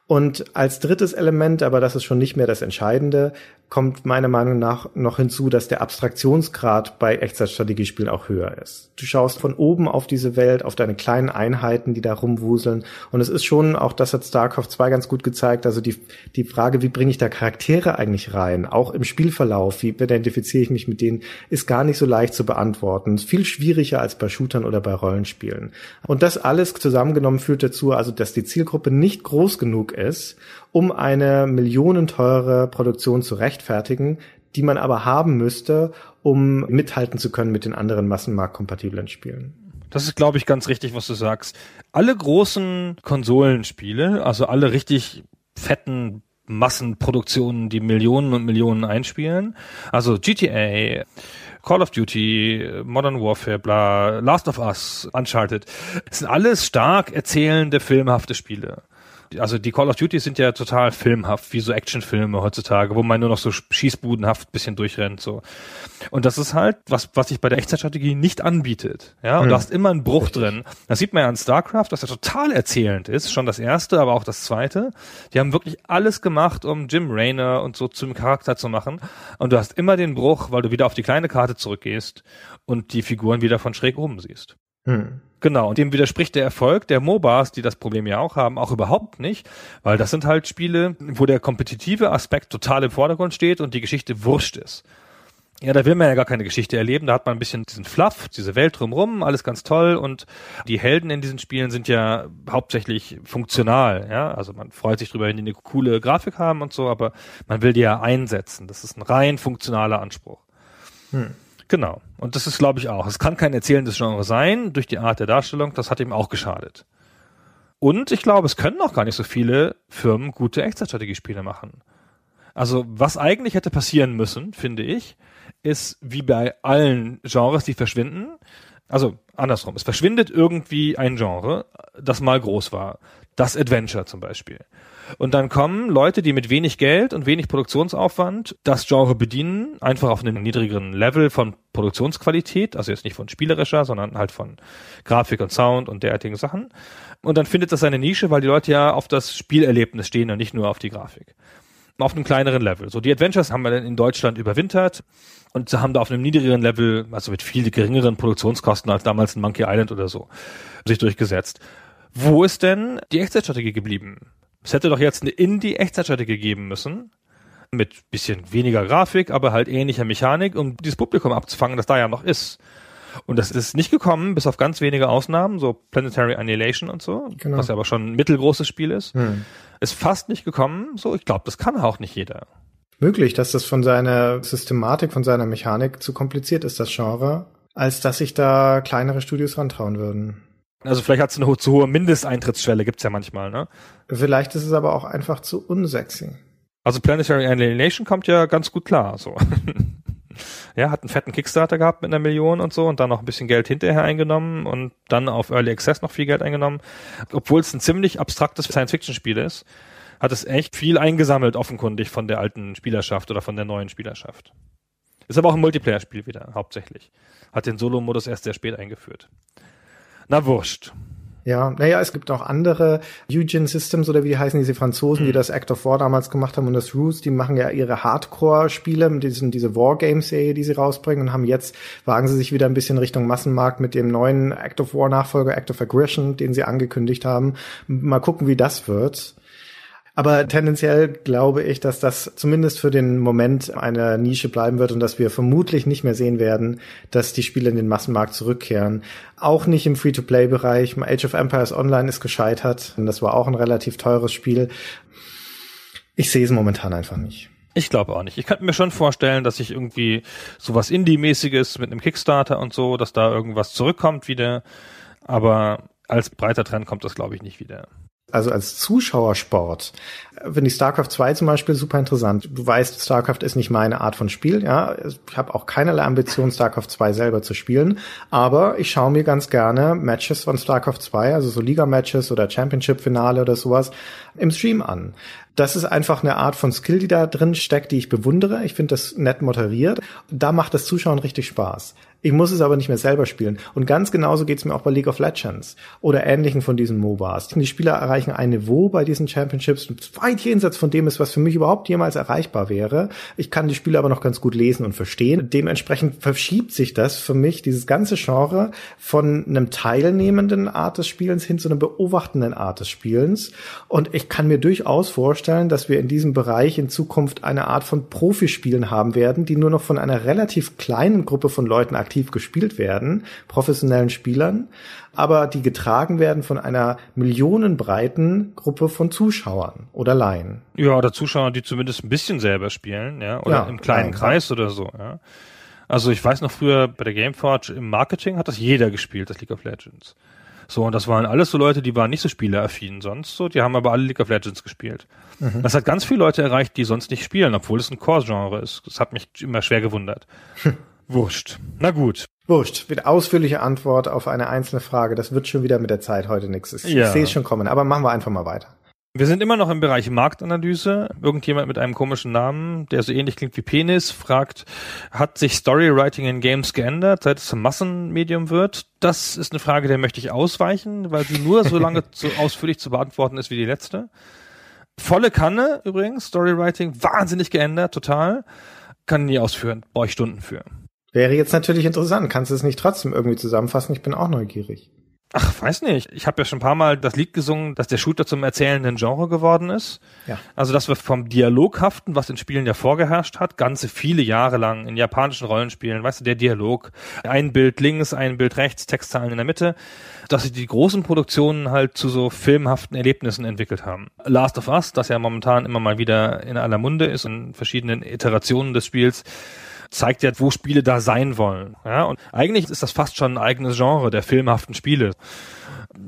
Und als drittes Element, aber das ist schon nicht mehr das Entscheidende, kommt meiner Meinung nach noch hinzu, dass der Abstraktionsgrad bei Echtzeitstrategiespielen auch höher ist. Du schaust von oben auf diese Welt, auf deine kleinen Einheiten, die da rumwuseln. Und es ist schon, auch das hat StarCraft zwei ganz gut gezeigt, also die die Frage, wie bringe ich da Charaktere eigentlich rein, auch im Spielverlauf, wie identifiziere ich mich mit denen, ist gar nicht so leicht zu beantworten. Ist viel schwieriger als bei Shootern oder bei Rollenspielen. Und das alles zusammengenommen führt dazu, also dass die Zielgruppe nicht groß genug ist, um eine millionenteure Produktion zu rechtfertigen, die man aber haben müsste, um mithalten zu können mit den anderen massenmarktkompatiblen Spielen. Das ist, glaube ich, ganz richtig, was du sagst. Alle großen Konsolenspiele, also alle richtig fetten Massenproduktionen, die Millionen und Millionen einspielen, also G T A, Call of Duty, Modern Warfare, bla, Last of Us, Uncharted, es sind alles stark erzählende, filmhafte Spiele. Also die Call of Duty sind ja total filmhaft, wie so Actionfilme heutzutage, wo man nur noch so schießbudenhaft ein bisschen durchrennt, so. Und das ist halt, was, was sich bei der Echtzeitstrategie nicht anbietet, ja. Und hm. du hast immer einen Bruch drin. Das sieht man ja an StarCraft, dass er total erzählend ist. Schon das erste, aber auch das zweite. Die haben wirklich alles gemacht, um Jim Raynor und so zum Charakter zu machen. Und du hast immer den Bruch, weil du wieder auf die kleine Karte zurückgehst und die Figuren wieder von schräg oben siehst. Hm. Genau, und dem widerspricht der Erfolg der MOBAs, die das Problem ja auch haben, auch überhaupt nicht, weil das sind halt Spiele, wo der kompetitive Aspekt total im Vordergrund steht und die Geschichte wurscht ist. Ja, da will man ja gar keine Geschichte erleben, da hat man ein bisschen diesen Fluff, diese Welt drumrum, alles ganz toll, und die Helden in diesen Spielen sind ja hauptsächlich funktional, ja, also man freut sich drüber, wenn die eine coole Grafik haben und so, aber man will die ja einsetzen, das ist ein rein funktionaler Anspruch. Hm. Genau. Und das ist, glaube ich, auch. Es kann kein erzählendes Genre sein, durch die Art der Darstellung. Das hat ihm auch geschadet. Und ich glaube, es können auch gar nicht so viele Firmen gute Echtzeitstrategiespiele machen. Also, was eigentlich hätte passieren müssen, finde ich, ist, wie bei allen Genres, die verschwinden, also andersrum, es verschwindet irgendwie ein Genre, das mal groß war. Das Adventure zum Beispiel. Und dann kommen Leute, die mit wenig Geld und wenig Produktionsaufwand das Genre bedienen, einfach auf einem niedrigeren Level von Produktionsqualität, also jetzt nicht von spielerischer, sondern halt von Grafik und Sound und derartigen Sachen. Und dann findet das seine Nische, weil die Leute ja auf das Spielerlebnis stehen und nicht nur auf die Grafik. Auf einem kleineren Level. So, die Adventures haben wir dann in Deutschland überwintert und haben da auf einem niedrigeren Level, also mit viel geringeren Produktionskosten als damals in Monkey Island oder so, sich durchgesetzt. Wo ist denn die Echtzeitstrategie geblieben? Es hätte doch jetzt eine Indie-Echtzeitstrategie geben müssen, mit bisschen weniger Grafik, aber halt ähnlicher Mechanik, um dieses Publikum abzufangen, das da ja noch ist. Und das ist nicht gekommen, bis auf ganz wenige Ausnahmen, so Planetary Annihilation und so, genau. Was ja aber schon ein mittelgroßes Spiel ist. Hm. Ist fast nicht gekommen, so, ich glaube, das kann auch nicht jeder. Möglich, dass das von seiner Systematik, von seiner Mechanik zu kompliziert ist, das Genre, als dass sich da kleinere Studios rantrauen würden. Also vielleicht hat es eine zu hohe Mindesteintrittsschwelle, gibt's ja manchmal, ne? Vielleicht ist es aber auch einfach zu unsexy. Also Planetary Annihilation kommt ja ganz gut klar, so. Ja, hat einen fetten Kickstarter gehabt mit einer Million und so und dann noch ein bisschen Geld hinterher eingenommen und dann auf Early Access noch viel Geld eingenommen. Obwohl es ein ziemlich abstraktes Science-Fiction-Spiel ist, hat es echt viel eingesammelt, offenkundig, von der alten Spielerschaft oder von der neuen Spielerschaft. Ist aber auch ein Multiplayer-Spiel wieder, hauptsächlich. Hat den Solo-Modus erst sehr spät eingeführt. Na, wurscht. Ja, naja, es gibt auch andere Eugene Systems oder wie die heißen, diese Franzosen, die das Act of War damals gemacht haben und das Roots, die machen ja ihre Hardcore-Spiele, diese, diese Wargame-Serie, die sie rausbringen und haben jetzt, wagen sie sich wieder ein bisschen Richtung Massenmarkt mit dem neuen Act of War-Nachfolger, Act of Aggression, den sie angekündigt haben. Mal gucken, wie das wird. Aber tendenziell glaube ich, dass das zumindest für den Moment eine Nische bleiben wird und dass wir vermutlich nicht mehr sehen werden, dass die Spiele in den Massenmarkt zurückkehren. Auch nicht im Free-to-Play-Bereich. Age of Empires Online ist gescheitert. Das war auch ein relativ teures Spiel. ich sehe es momentan einfach nicht. Ich glaube auch nicht. Ich könnte mir schon vorstellen, dass ich irgendwie sowas Indie-mäßiges mit einem Kickstarter und so, dass da irgendwas zurückkommt wieder. Aber als breiter Trend kommt das, glaube ich, nicht wieder. Also als Zuschauersport finde ich StarCraft zwei zum Beispiel super interessant. Du weißt, StarCraft ist nicht meine Art von Spiel. Ja, ich habe auch keinerlei Ambition, StarCraft zwei selber zu spielen. Aber ich schaue mir ganz gerne Matches von StarCraft zwei, also so Liga-Matches oder Championship-Finale oder sowas, im Stream an. Das ist einfach eine Art von Skill, die da drin steckt, die ich bewundere. Ich finde das nett moderiert. Da macht das Zuschauen richtig Spaß. Ich muss es aber nicht mehr selber spielen. Und ganz genauso geht's mir auch bei League of Legends oder ähnlichen von diesen MOBAs. Die Spieler erreichen ein Niveau bei diesen Championships, weit jenseits von dem ist, was für mich überhaupt jemals erreichbar wäre. Ich kann die Spiele aber noch ganz gut lesen und verstehen. Dementsprechend verschiebt sich das für mich, dieses ganze Genre, von einem teilnehmenden Art des Spielens hin zu einer beobachtenden Art des Spielens. Und ich kann mir durchaus vorstellen, dass wir in diesem Bereich in Zukunft eine Art von Profispielen haben werden, die nur noch von einer relativ kleinen Gruppe von Leuten aktiv gespielt werden, professionellen Spielern, aber die getragen werden von einer millionenbreiten Gruppe von Zuschauern oder Laien. Ja, oder Zuschauer, die zumindest ein bisschen selber spielen, ja, oder ja, im kleinen nein, Kreis nein. oder so, ja. Also ich weiß noch früher bei der Gameforge im Marketing hat das jeder gespielt, das League of Legends. So, und das waren alles so Leute, die waren nicht so spieleraffin sonst so, die haben aber alle League of Legends gespielt. Mhm. Das hat ganz viele Leute erreicht, die sonst nicht spielen, obwohl es ein Core-Genre ist. Das hat mich immer schwer gewundert. Hm. Wurscht. Na gut. Wurscht. Mit ausführlicher Antwort auf eine einzelne Frage. Das wird schon wieder mit der Zeit heute nichts. Ich ja. sehe es schon kommen. Aber machen wir einfach mal weiter. Wir sind immer noch im Bereich Marktanalyse. Irgendjemand mit einem komischen Namen, der so ähnlich klingt wie Penis, fragt, hat sich Storywriting in Games geändert, seit es zum Massenmedium wird? Das ist eine Frage, der möchte ich ausweichen, weil sie nur so lange so ausführlich zu beantworten ist wie die letzte. Volle Kanne übrigens. Storywriting wahnsinnig geändert, total. Kann nie ausführen. Brauche ich Stunden für. Wäre jetzt natürlich interessant. Kannst du es nicht trotzdem irgendwie zusammenfassen? Ich bin auch neugierig. Ach, weiß nicht. Ich habe ja schon ein paar Mal das Lied gesungen, dass der Shooter zum erzählenden Genre geworden ist. Ja. Also, dass wir vom Dialoghaften, was in Spielen ja vorgeherrscht hat, ganze viele Jahre lang in japanischen Rollenspielen, weißt du, der Dialog, ein Bild links, ein Bild rechts, Textzeilen in der Mitte, dass sich die großen Produktionen halt zu so filmhaften Erlebnissen entwickelt haben. Last of Us, das ja momentan immer mal wieder in aller Munde ist, in verschiedenen Iterationen des Spiels, zeigt ja, wo Spiele da sein wollen. Ja, und eigentlich ist das fast schon ein eigenes Genre der filmhaften Spiele.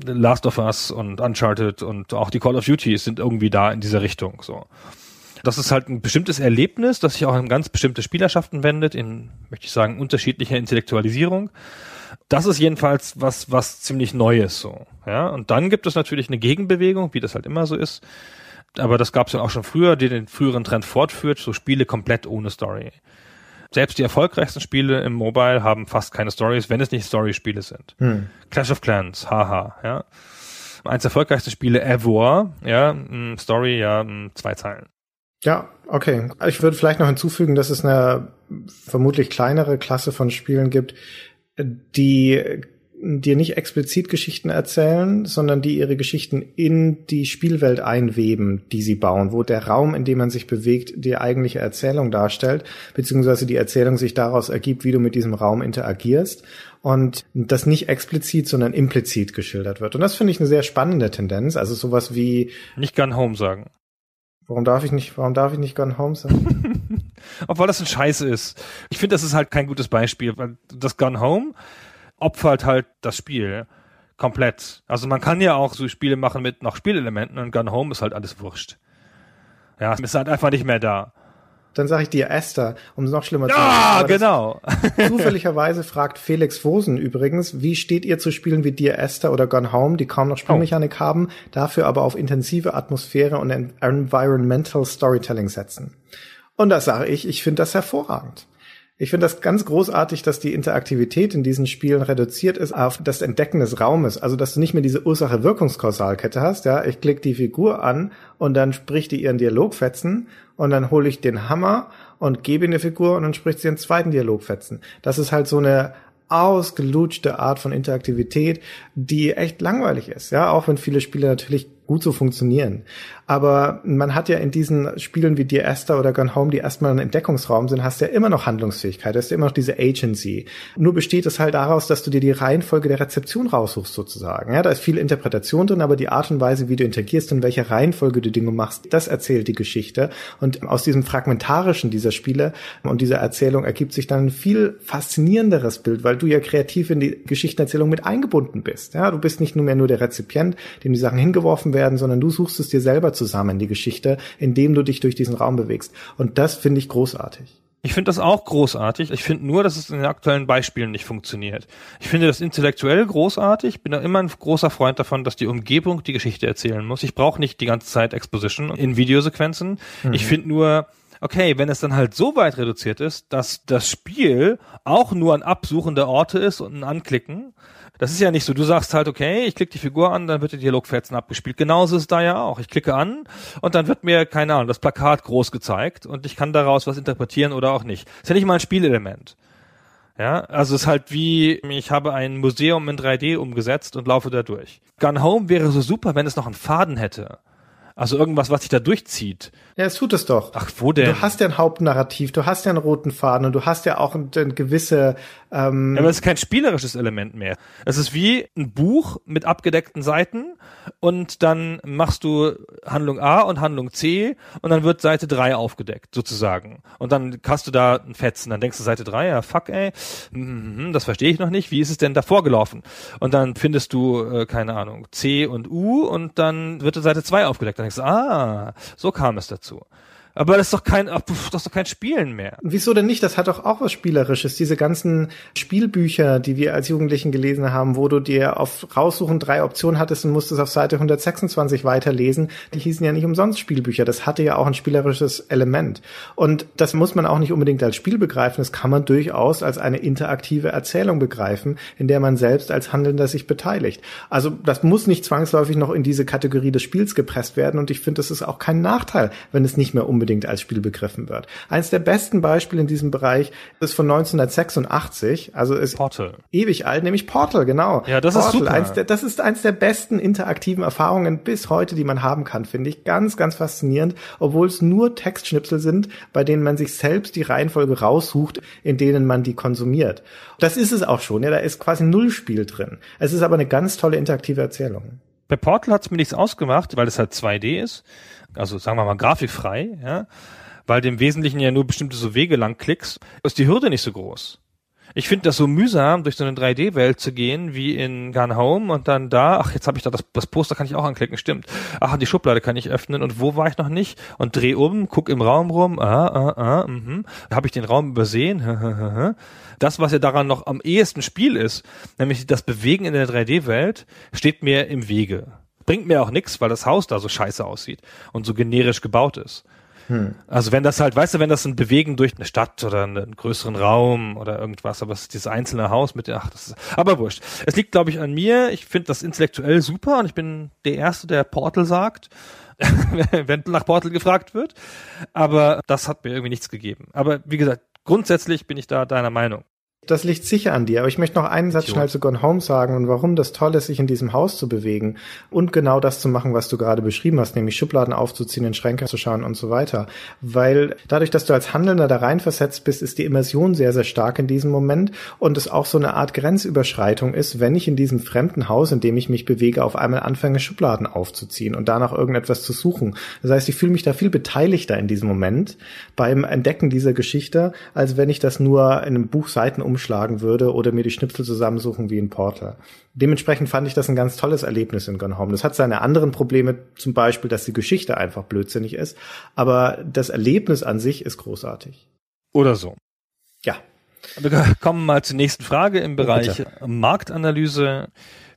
Last of Us und Uncharted und auch die Call of Duty sind irgendwie da in dieser Richtung. So, das ist halt ein bestimmtes Erlebnis, das sich auch an ganz bestimmte Spielerschaften wendet, in, möchte ich sagen, unterschiedlicher Intellektualisierung. Das ist jedenfalls was, was ziemlich Neues. So. Ja, und dann gibt es natürlich eine Gegenbewegung, wie das halt immer so ist. Aber das gab es ja auch schon früher, die den früheren Trend fortführt, so Spiele komplett ohne Story. Selbst die erfolgreichsten Spiele im Mobile haben fast keine Stories, wenn es nicht Story-Spiele sind. Hm. Clash of Clans, haha, ja. Eins der erfolgreichsten Spiele ever, ja, Story, ja, zwei Zeilen. Ja, okay. Ich würde vielleicht noch hinzufügen, dass es eine vermutlich kleinere Klasse von Spielen gibt, die dir nicht explizit Geschichten erzählen, sondern die ihre Geschichten in die Spielwelt einweben, die sie bauen, wo der Raum, in dem man sich bewegt, die eigentliche Erzählung darstellt, beziehungsweise die Erzählung sich daraus ergibt, wie du mit diesem Raum interagierst und das nicht explizit, sondern implizit geschildert wird. Und das finde ich eine sehr spannende Tendenz, also sowas wie... Nicht Gone Home sagen. Warum darf ich nicht, warum darf ich nicht Gone Home sagen? Obwohl das ein Scheiß ist. Ich finde, das ist halt kein gutes Beispiel, weil das Gone Home opfert halt das Spiel komplett. Also man kann ja auch so Spiele machen mit noch Spielelementen und Gone Home ist halt alles wurscht. Ja, es ist halt einfach nicht mehr da. Dann sage ich dir Esther, um es noch schlimmer zu machen. Ja, genau. Zufälligerweise fragt Felix Fosen übrigens, wie steht ihr zu Spielen wie Dear Esther oder Gone Home, die kaum noch Spielmechanik oh. haben, dafür aber auf intensive Atmosphäre und Environmental Storytelling setzen. Und das sage ich, ich finde das hervorragend. Ich finde das ganz großartig, dass die Interaktivität in diesen Spielen reduziert ist auf das Entdecken des Raumes. Also, dass du nicht mehr diese Ursache-Wirkungskorsalkette hast, ja. Ich klicke die Figur an und dann spricht die ihren Dialogfetzen und dann hole ich den Hammer und gebe in die Figur und dann spricht sie den zweiten Dialogfetzen. Das ist halt so eine ausgelutschte Art von Interaktivität, die echt langweilig ist, ja. Auch wenn viele Spiele natürlich gut so funktionieren. Aber man hat ja in diesen Spielen wie Dear Esther oder Gone Home, die erstmal ein Entdeckungsraum sind, hast ja immer noch Handlungsfähigkeit, hast ja immer noch diese Agency. Nur besteht es halt daraus, dass du dir die Reihenfolge der Rezeption raussuchst sozusagen. Ja, da ist viel Interpretation drin, aber die Art und Weise, wie du interagierst und welche Reihenfolge du Dinge machst, das erzählt die Geschichte. Und aus diesem Fragmentarischen dieser Spiele und dieser Erzählung ergibt sich dann ein viel faszinierenderes Bild, weil du ja kreativ in die Geschichtenerzählung mit eingebunden bist. Ja, du bist nicht nur mehr nur der Rezipient, dem die Sachen hingeworfen werden, sondern du suchst es dir selber zusammen, die Geschichte, indem du dich durch diesen Raum bewegst. Und das finde ich großartig. Ich finde das auch großartig. Ich finde nur, dass es in den aktuellen Beispielen nicht funktioniert. Ich finde das intellektuell großartig. Ich bin da immer ein großer Freund davon, dass die Umgebung die Geschichte erzählen muss. Ich brauche nicht die ganze Zeit Exposition in Videosequenzen. Mhm. Ich finde nur, okay, wenn es dann halt so weit reduziert ist, dass das Spiel auch nur ein Absuchen der Orte ist und ein Anklicken. Das ist ja nicht so, du sagst halt, okay, ich klicke die Figur an, dann wird der Dialogfetzen abgespielt. Genauso ist es da ja auch. Ich klicke an und dann wird mir, keine Ahnung, das Plakat groß gezeigt und ich kann daraus was interpretieren oder auch nicht. Das ist ja nicht mal ein Spielelement. Ja, also es ist halt wie, ich habe ein Museum in drei D umgesetzt und laufe da durch. Gone Home wäre so super, wenn es noch einen Faden hätte. Also irgendwas, was sich da durchzieht. Ja, es tut es doch. Ach, wo denn? Du hast ja ein Hauptnarrativ, du hast ja einen roten Faden und du hast ja auch ein, ein gewisse... Ähm ja, aber es ist kein spielerisches Element mehr. Es ist wie ein Buch mit abgedeckten Seiten und dann machst du Handlung A und Handlung C und dann wird Seite drei aufgedeckt, sozusagen. Und dann hast du da einen Fetzen, dann denkst du Seite drei, ja fuck ey, mhm, das verstehe ich noch nicht, wie ist es denn davor gelaufen? Und dann findest du, äh, keine Ahnung, C und U und dann wird Seite zwei aufgedeckt. Ah, so kam es dazu. Aber das ist doch kein, das ist doch kein Spielen mehr. Wieso denn nicht? Das hat doch auch was Spielerisches. Diese ganzen Spielbücher, die wir als Jugendlichen gelesen haben, wo du dir auf Raussuchen drei Optionen hattest und musstest auf Seite hundertsechsundzwanzig weiterlesen, die hießen ja nicht umsonst Spielbücher. Das hatte ja auch ein spielerisches Element. Und das muss man auch nicht unbedingt als Spiel begreifen. Das kann man durchaus als eine interaktive Erzählung begreifen, in der man selbst als Handelnder sich beteiligt. Also das muss nicht zwangsläufig noch in diese Kategorie des Spiels gepresst werden. Und ich finde, das ist auch kein Nachteil, wenn es nicht mehr unbedingt unbedingt als Spiel begriffen wird. Eins der besten Beispiele in diesem Bereich ist von neunzehnhundertsechsundachtzig, also ist Portal. Ewig alt, nämlich Portal, genau. Ja, das Portal, ist super. Eins der, das ist eins der besten interaktiven Erfahrungen bis heute, die man haben kann, finde ich. Ganz, ganz faszinierend, obwohl es nur Textschnipsel sind, bei denen man sich selbst die Reihenfolge raussucht, in denen man die konsumiert. Das ist es auch schon, ja, da ist quasi null Spiel drin. Es ist aber eine ganz tolle interaktive Erzählung. Bei Portal hat es mir nichts ausgemacht, weil es halt zwei D ist. Also sagen wir mal grafikfrei, ja, weil du im Wesentlichen ja nur bestimmte so Wege lang klickst, ist die Hürde nicht so groß. Ich finde das so mühsam, durch so eine drei D-Welt zu gehen, wie in Gone Home und dann da, ach, jetzt habe ich da das, das Poster, kann ich auch anklicken, stimmt. Ach, die Schublade kann ich öffnen und wo war ich noch nicht? Und dreh um, guck im Raum rum, ah, ah, ah, mhm. Habe ich den Raum übersehen? Das, was ja daran noch am ehesten Spiel ist, nämlich das Bewegen in der drei D-Welt, steht mir im Wege. Bringt mir auch nichts, weil das Haus da so scheiße aussieht und so generisch gebaut ist. Hm. Also wenn das halt, weißt du, wenn das ein Bewegen durch eine Stadt oder einen größeren Raum oder irgendwas, aber es ist dieses einzelne Haus mit, ach, das ist, aber wurscht. Es liegt, glaube ich, an mir. Ich finde das intellektuell super und ich bin der Erste, der Portal sagt, wenn nach Portal gefragt wird. Aber das hat mir irgendwie nichts gegeben. Aber wie gesagt, grundsätzlich bin ich da deiner Meinung. Das liegt sicher an dir, aber ich möchte noch einen Satz schnell zu Gone Home sagen und warum das toll ist, sich in diesem Haus zu bewegen und genau das zu machen, was du gerade beschrieben hast, nämlich Schubladen aufzuziehen, in Schränke zu schauen und so weiter. Weil dadurch, dass du als Handelnder da reinversetzt bist, ist die Immersion sehr, sehr stark in diesem Moment und es auch so eine Art Grenzüberschreitung ist, wenn ich in diesem fremden Haus, in dem ich mich bewege, auf einmal anfange, Schubladen aufzuziehen und danach irgendetwas zu suchen. Das heißt, ich fühle mich da viel beteiligter in diesem Moment beim Entdecken dieser Geschichte, als wenn ich das nur in einem Buch Seiten um umschlagen würde oder mir die Schnipsel zusammensuchen wie in Portal. Dementsprechend fand ich das ein ganz tolles Erlebnis in Gone Home. Das hat seine anderen Probleme, zum Beispiel, dass die Geschichte einfach blödsinnig ist, aber das Erlebnis an sich ist großartig. Oder so. Ja. Wir kommen mal zur nächsten Frage im Bereich Bitte. Marktanalyse.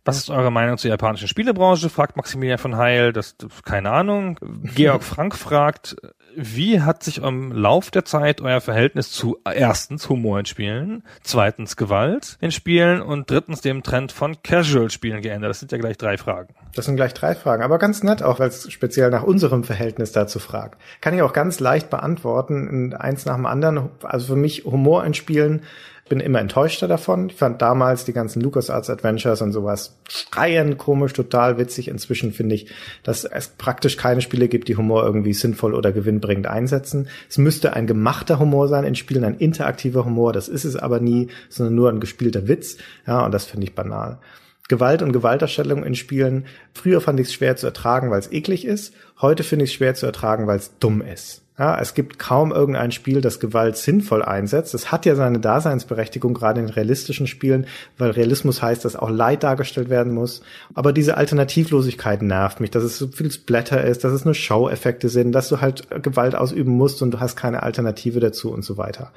Was ist eure Meinung zur japanischen Spielebranche? Fragt Maximilian von Heil. Das, keine Ahnung. Georg Frank fragt, wie hat sich im Lauf der Zeit euer Verhältnis zu erstens Humor in Spielen, zweitens Gewalt in Spielen und drittens dem Trend von Casual-Spielen geändert? Das sind ja gleich drei Fragen. Das sind gleich drei Fragen, aber ganz nett auch, weil es speziell nach unserem Verhältnis dazu fragt. Kann ich auch ganz leicht beantworten, eins nach dem anderen. Also für mich Humor in Spielen bin immer enttäuschter davon. Ich fand damals die ganzen LucasArts Adventures und sowas schreiend, komisch, total witzig. Inzwischen finde ich, dass es praktisch keine Spiele gibt, die Humor irgendwie sinnvoll oder gewinnbringend einsetzen. Es müsste ein gemachter Humor sein in Spielen, ein interaktiver Humor. Das ist es aber nie, sondern nur ein gespielter Witz. Ja, und das finde ich banal. Gewalt und Gewaltdarstellung in Spielen. Früher fand ich es schwer zu ertragen, weil es eklig ist. Heute finde ich es schwer zu ertragen, weil es dumm ist. Ja, es gibt kaum irgendein Spiel, das Gewalt sinnvoll einsetzt. Das hat ja seine Daseinsberechtigung, gerade in realistischen Spielen, weil Realismus heißt, dass auch Leid dargestellt werden muss. Aber diese Alternativlosigkeit nervt mich, dass es so viel Splatter ist, dass es nur Show-Effekte sind, dass du halt Gewalt ausüben musst und du hast keine Alternative dazu und so weiter.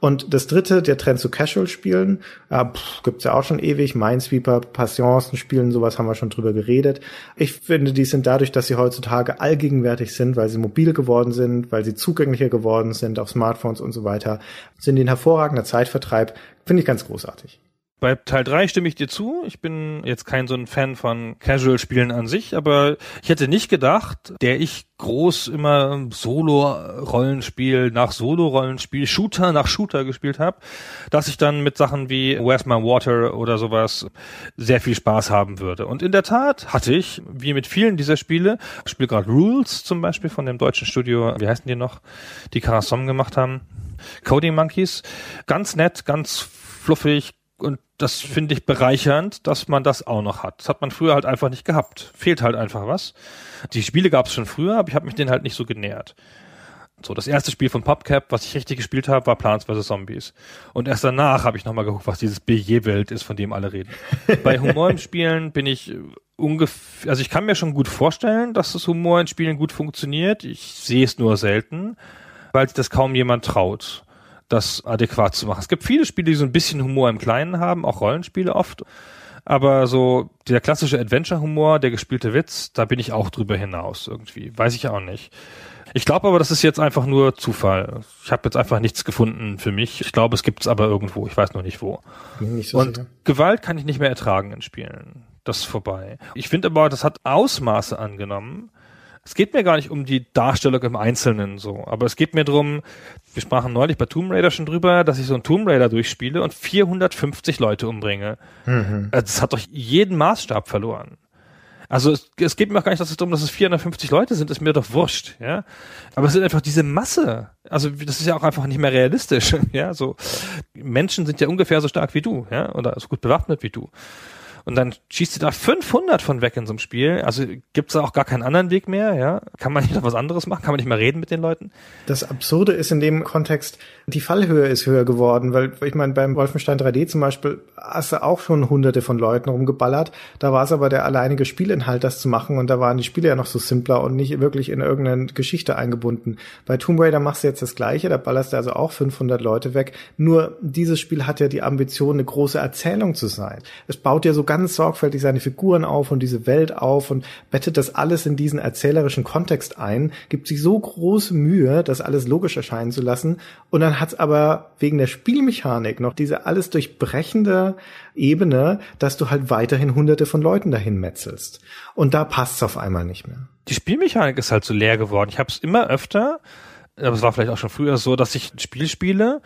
Und das dritte, der Trend zu Casual-Spielen, äh, pff, gibt's ja auch schon ewig. Minesweeper, Passionsen-Spielen, sowas haben wir schon drüber geredet. Ich finde, die sind dadurch, dass sie heutzutage allgegenwärtig sind, weil sie mobil geworden sind, weil sie zugänglicher geworden sind auf Smartphones und so weiter, sind ein hervorragender Zeitvertreib. Finde ich ganz großartig. Bei Teil drei stimme ich dir zu. Ich bin jetzt kein so ein Fan von Casual-Spielen an sich, aber ich hätte nicht gedacht, der ich groß immer Solo-Rollenspiel nach Solo-Rollenspiel, Shooter nach Shooter gespielt habe, dass ich dann mit Sachen wie Where's My Water oder sowas sehr viel Spaß haben würde. Und in der Tat hatte ich, wie mit vielen dieser Spiele, ich spiele gerade Rules zum Beispiel von dem deutschen Studio, wie heißen die noch, die Karasom gemacht haben, Coding Monkeys, ganz nett, ganz fluffig. Und das finde ich bereichernd, dass man das auch noch hat. Das hat man früher halt einfach nicht gehabt. Fehlt halt einfach was. Die Spiele gab es schon früher, aber ich habe mich denen halt nicht so genähert. So, das erste Spiel von PopCap, was ich richtig gespielt habe, war Plants versus. Zombies. Und erst danach habe ich nochmal geguckt, was dieses B J-Welt ist, von dem alle reden. Bei Humor im Spielen bin ich ungefähr, also ich kann mir schon gut vorstellen, dass das Humor in Spielen gut funktioniert. Ich sehe es nur selten, weil sich das kaum jemand traut, das adäquat zu machen. Es gibt viele Spiele, die so ein bisschen Humor im Kleinen haben, auch Rollenspiele oft, aber so der klassische Adventure-Humor, der gespielte Witz, da bin ich auch drüber hinaus irgendwie, weiß ich auch nicht. Ich glaube aber, das ist jetzt einfach nur Zufall. Ich habe jetzt einfach nichts gefunden für mich. Ich glaube, es gibt es aber irgendwo, ich weiß noch nicht wo. Nicht so Und sicher. Gewalt kann ich nicht mehr ertragen in Spielen. Das ist vorbei. Ich finde aber, das hat Ausmaße angenommen. Es geht mir gar nicht um die Darstellung im Einzelnen so, aber es geht mir drum, wir sprachen neulich bei Tomb Raider schon drüber, dass ich so einen Tomb Raider durchspiele und vierhundertfünfzig Leute umbringe. Mhm. Das hat doch jeden Maßstab verloren. Also es, es geht mir auch gar nicht darum, dass es vierhundertfünfzig Leute sind, ist mir doch wurscht, ja. Aber es sind einfach diese Masse. Also das ist ja auch einfach nicht mehr realistisch, ja. So Menschen sind ja ungefähr so stark wie du, ja, oder so gut bewaffnet wie du. Und dann schießt sie da fünfhundert von weg in so einem Spiel. Also gibt's da auch gar keinen anderen Weg mehr, ja? Kann man nicht noch was anderes machen? Kann man nicht mehr reden mit den Leuten? Das Absurde ist in dem Kontext, die Fallhöhe ist höher geworden, weil ich meine, beim Wolfenstein drei D zum Beispiel hast du auch schon hunderte von Leuten rumgeballert. Da war es aber der alleinige Spielinhalt, das zu machen, und da waren die Spiele ja noch so simpler und nicht wirklich in irgendeine Geschichte eingebunden. Bei Tomb Raider machst du jetzt das Gleiche, da ballerst du also auch fünfhundert Leute weg. Nur dieses Spiel hat ja die Ambition, eine große Erzählung zu sein. Es baut ja so ganz sorgfältig seine Figuren auf und diese Welt auf und bettet das alles in diesen erzählerischen Kontext ein, gibt sich so große Mühe, das alles logisch erscheinen zu lassen, und dann hat's aber wegen der Spielmechanik noch diese alles durchbrechende Ebene, dass du halt weiterhin hunderte von Leuten dahin metzelst. Und da passt's auf einmal nicht mehr. Die Spielmechanik ist halt so leer geworden. Ich hab's immer öfter, aber es war vielleicht auch schon früher so, dass ich ein Spiel spiele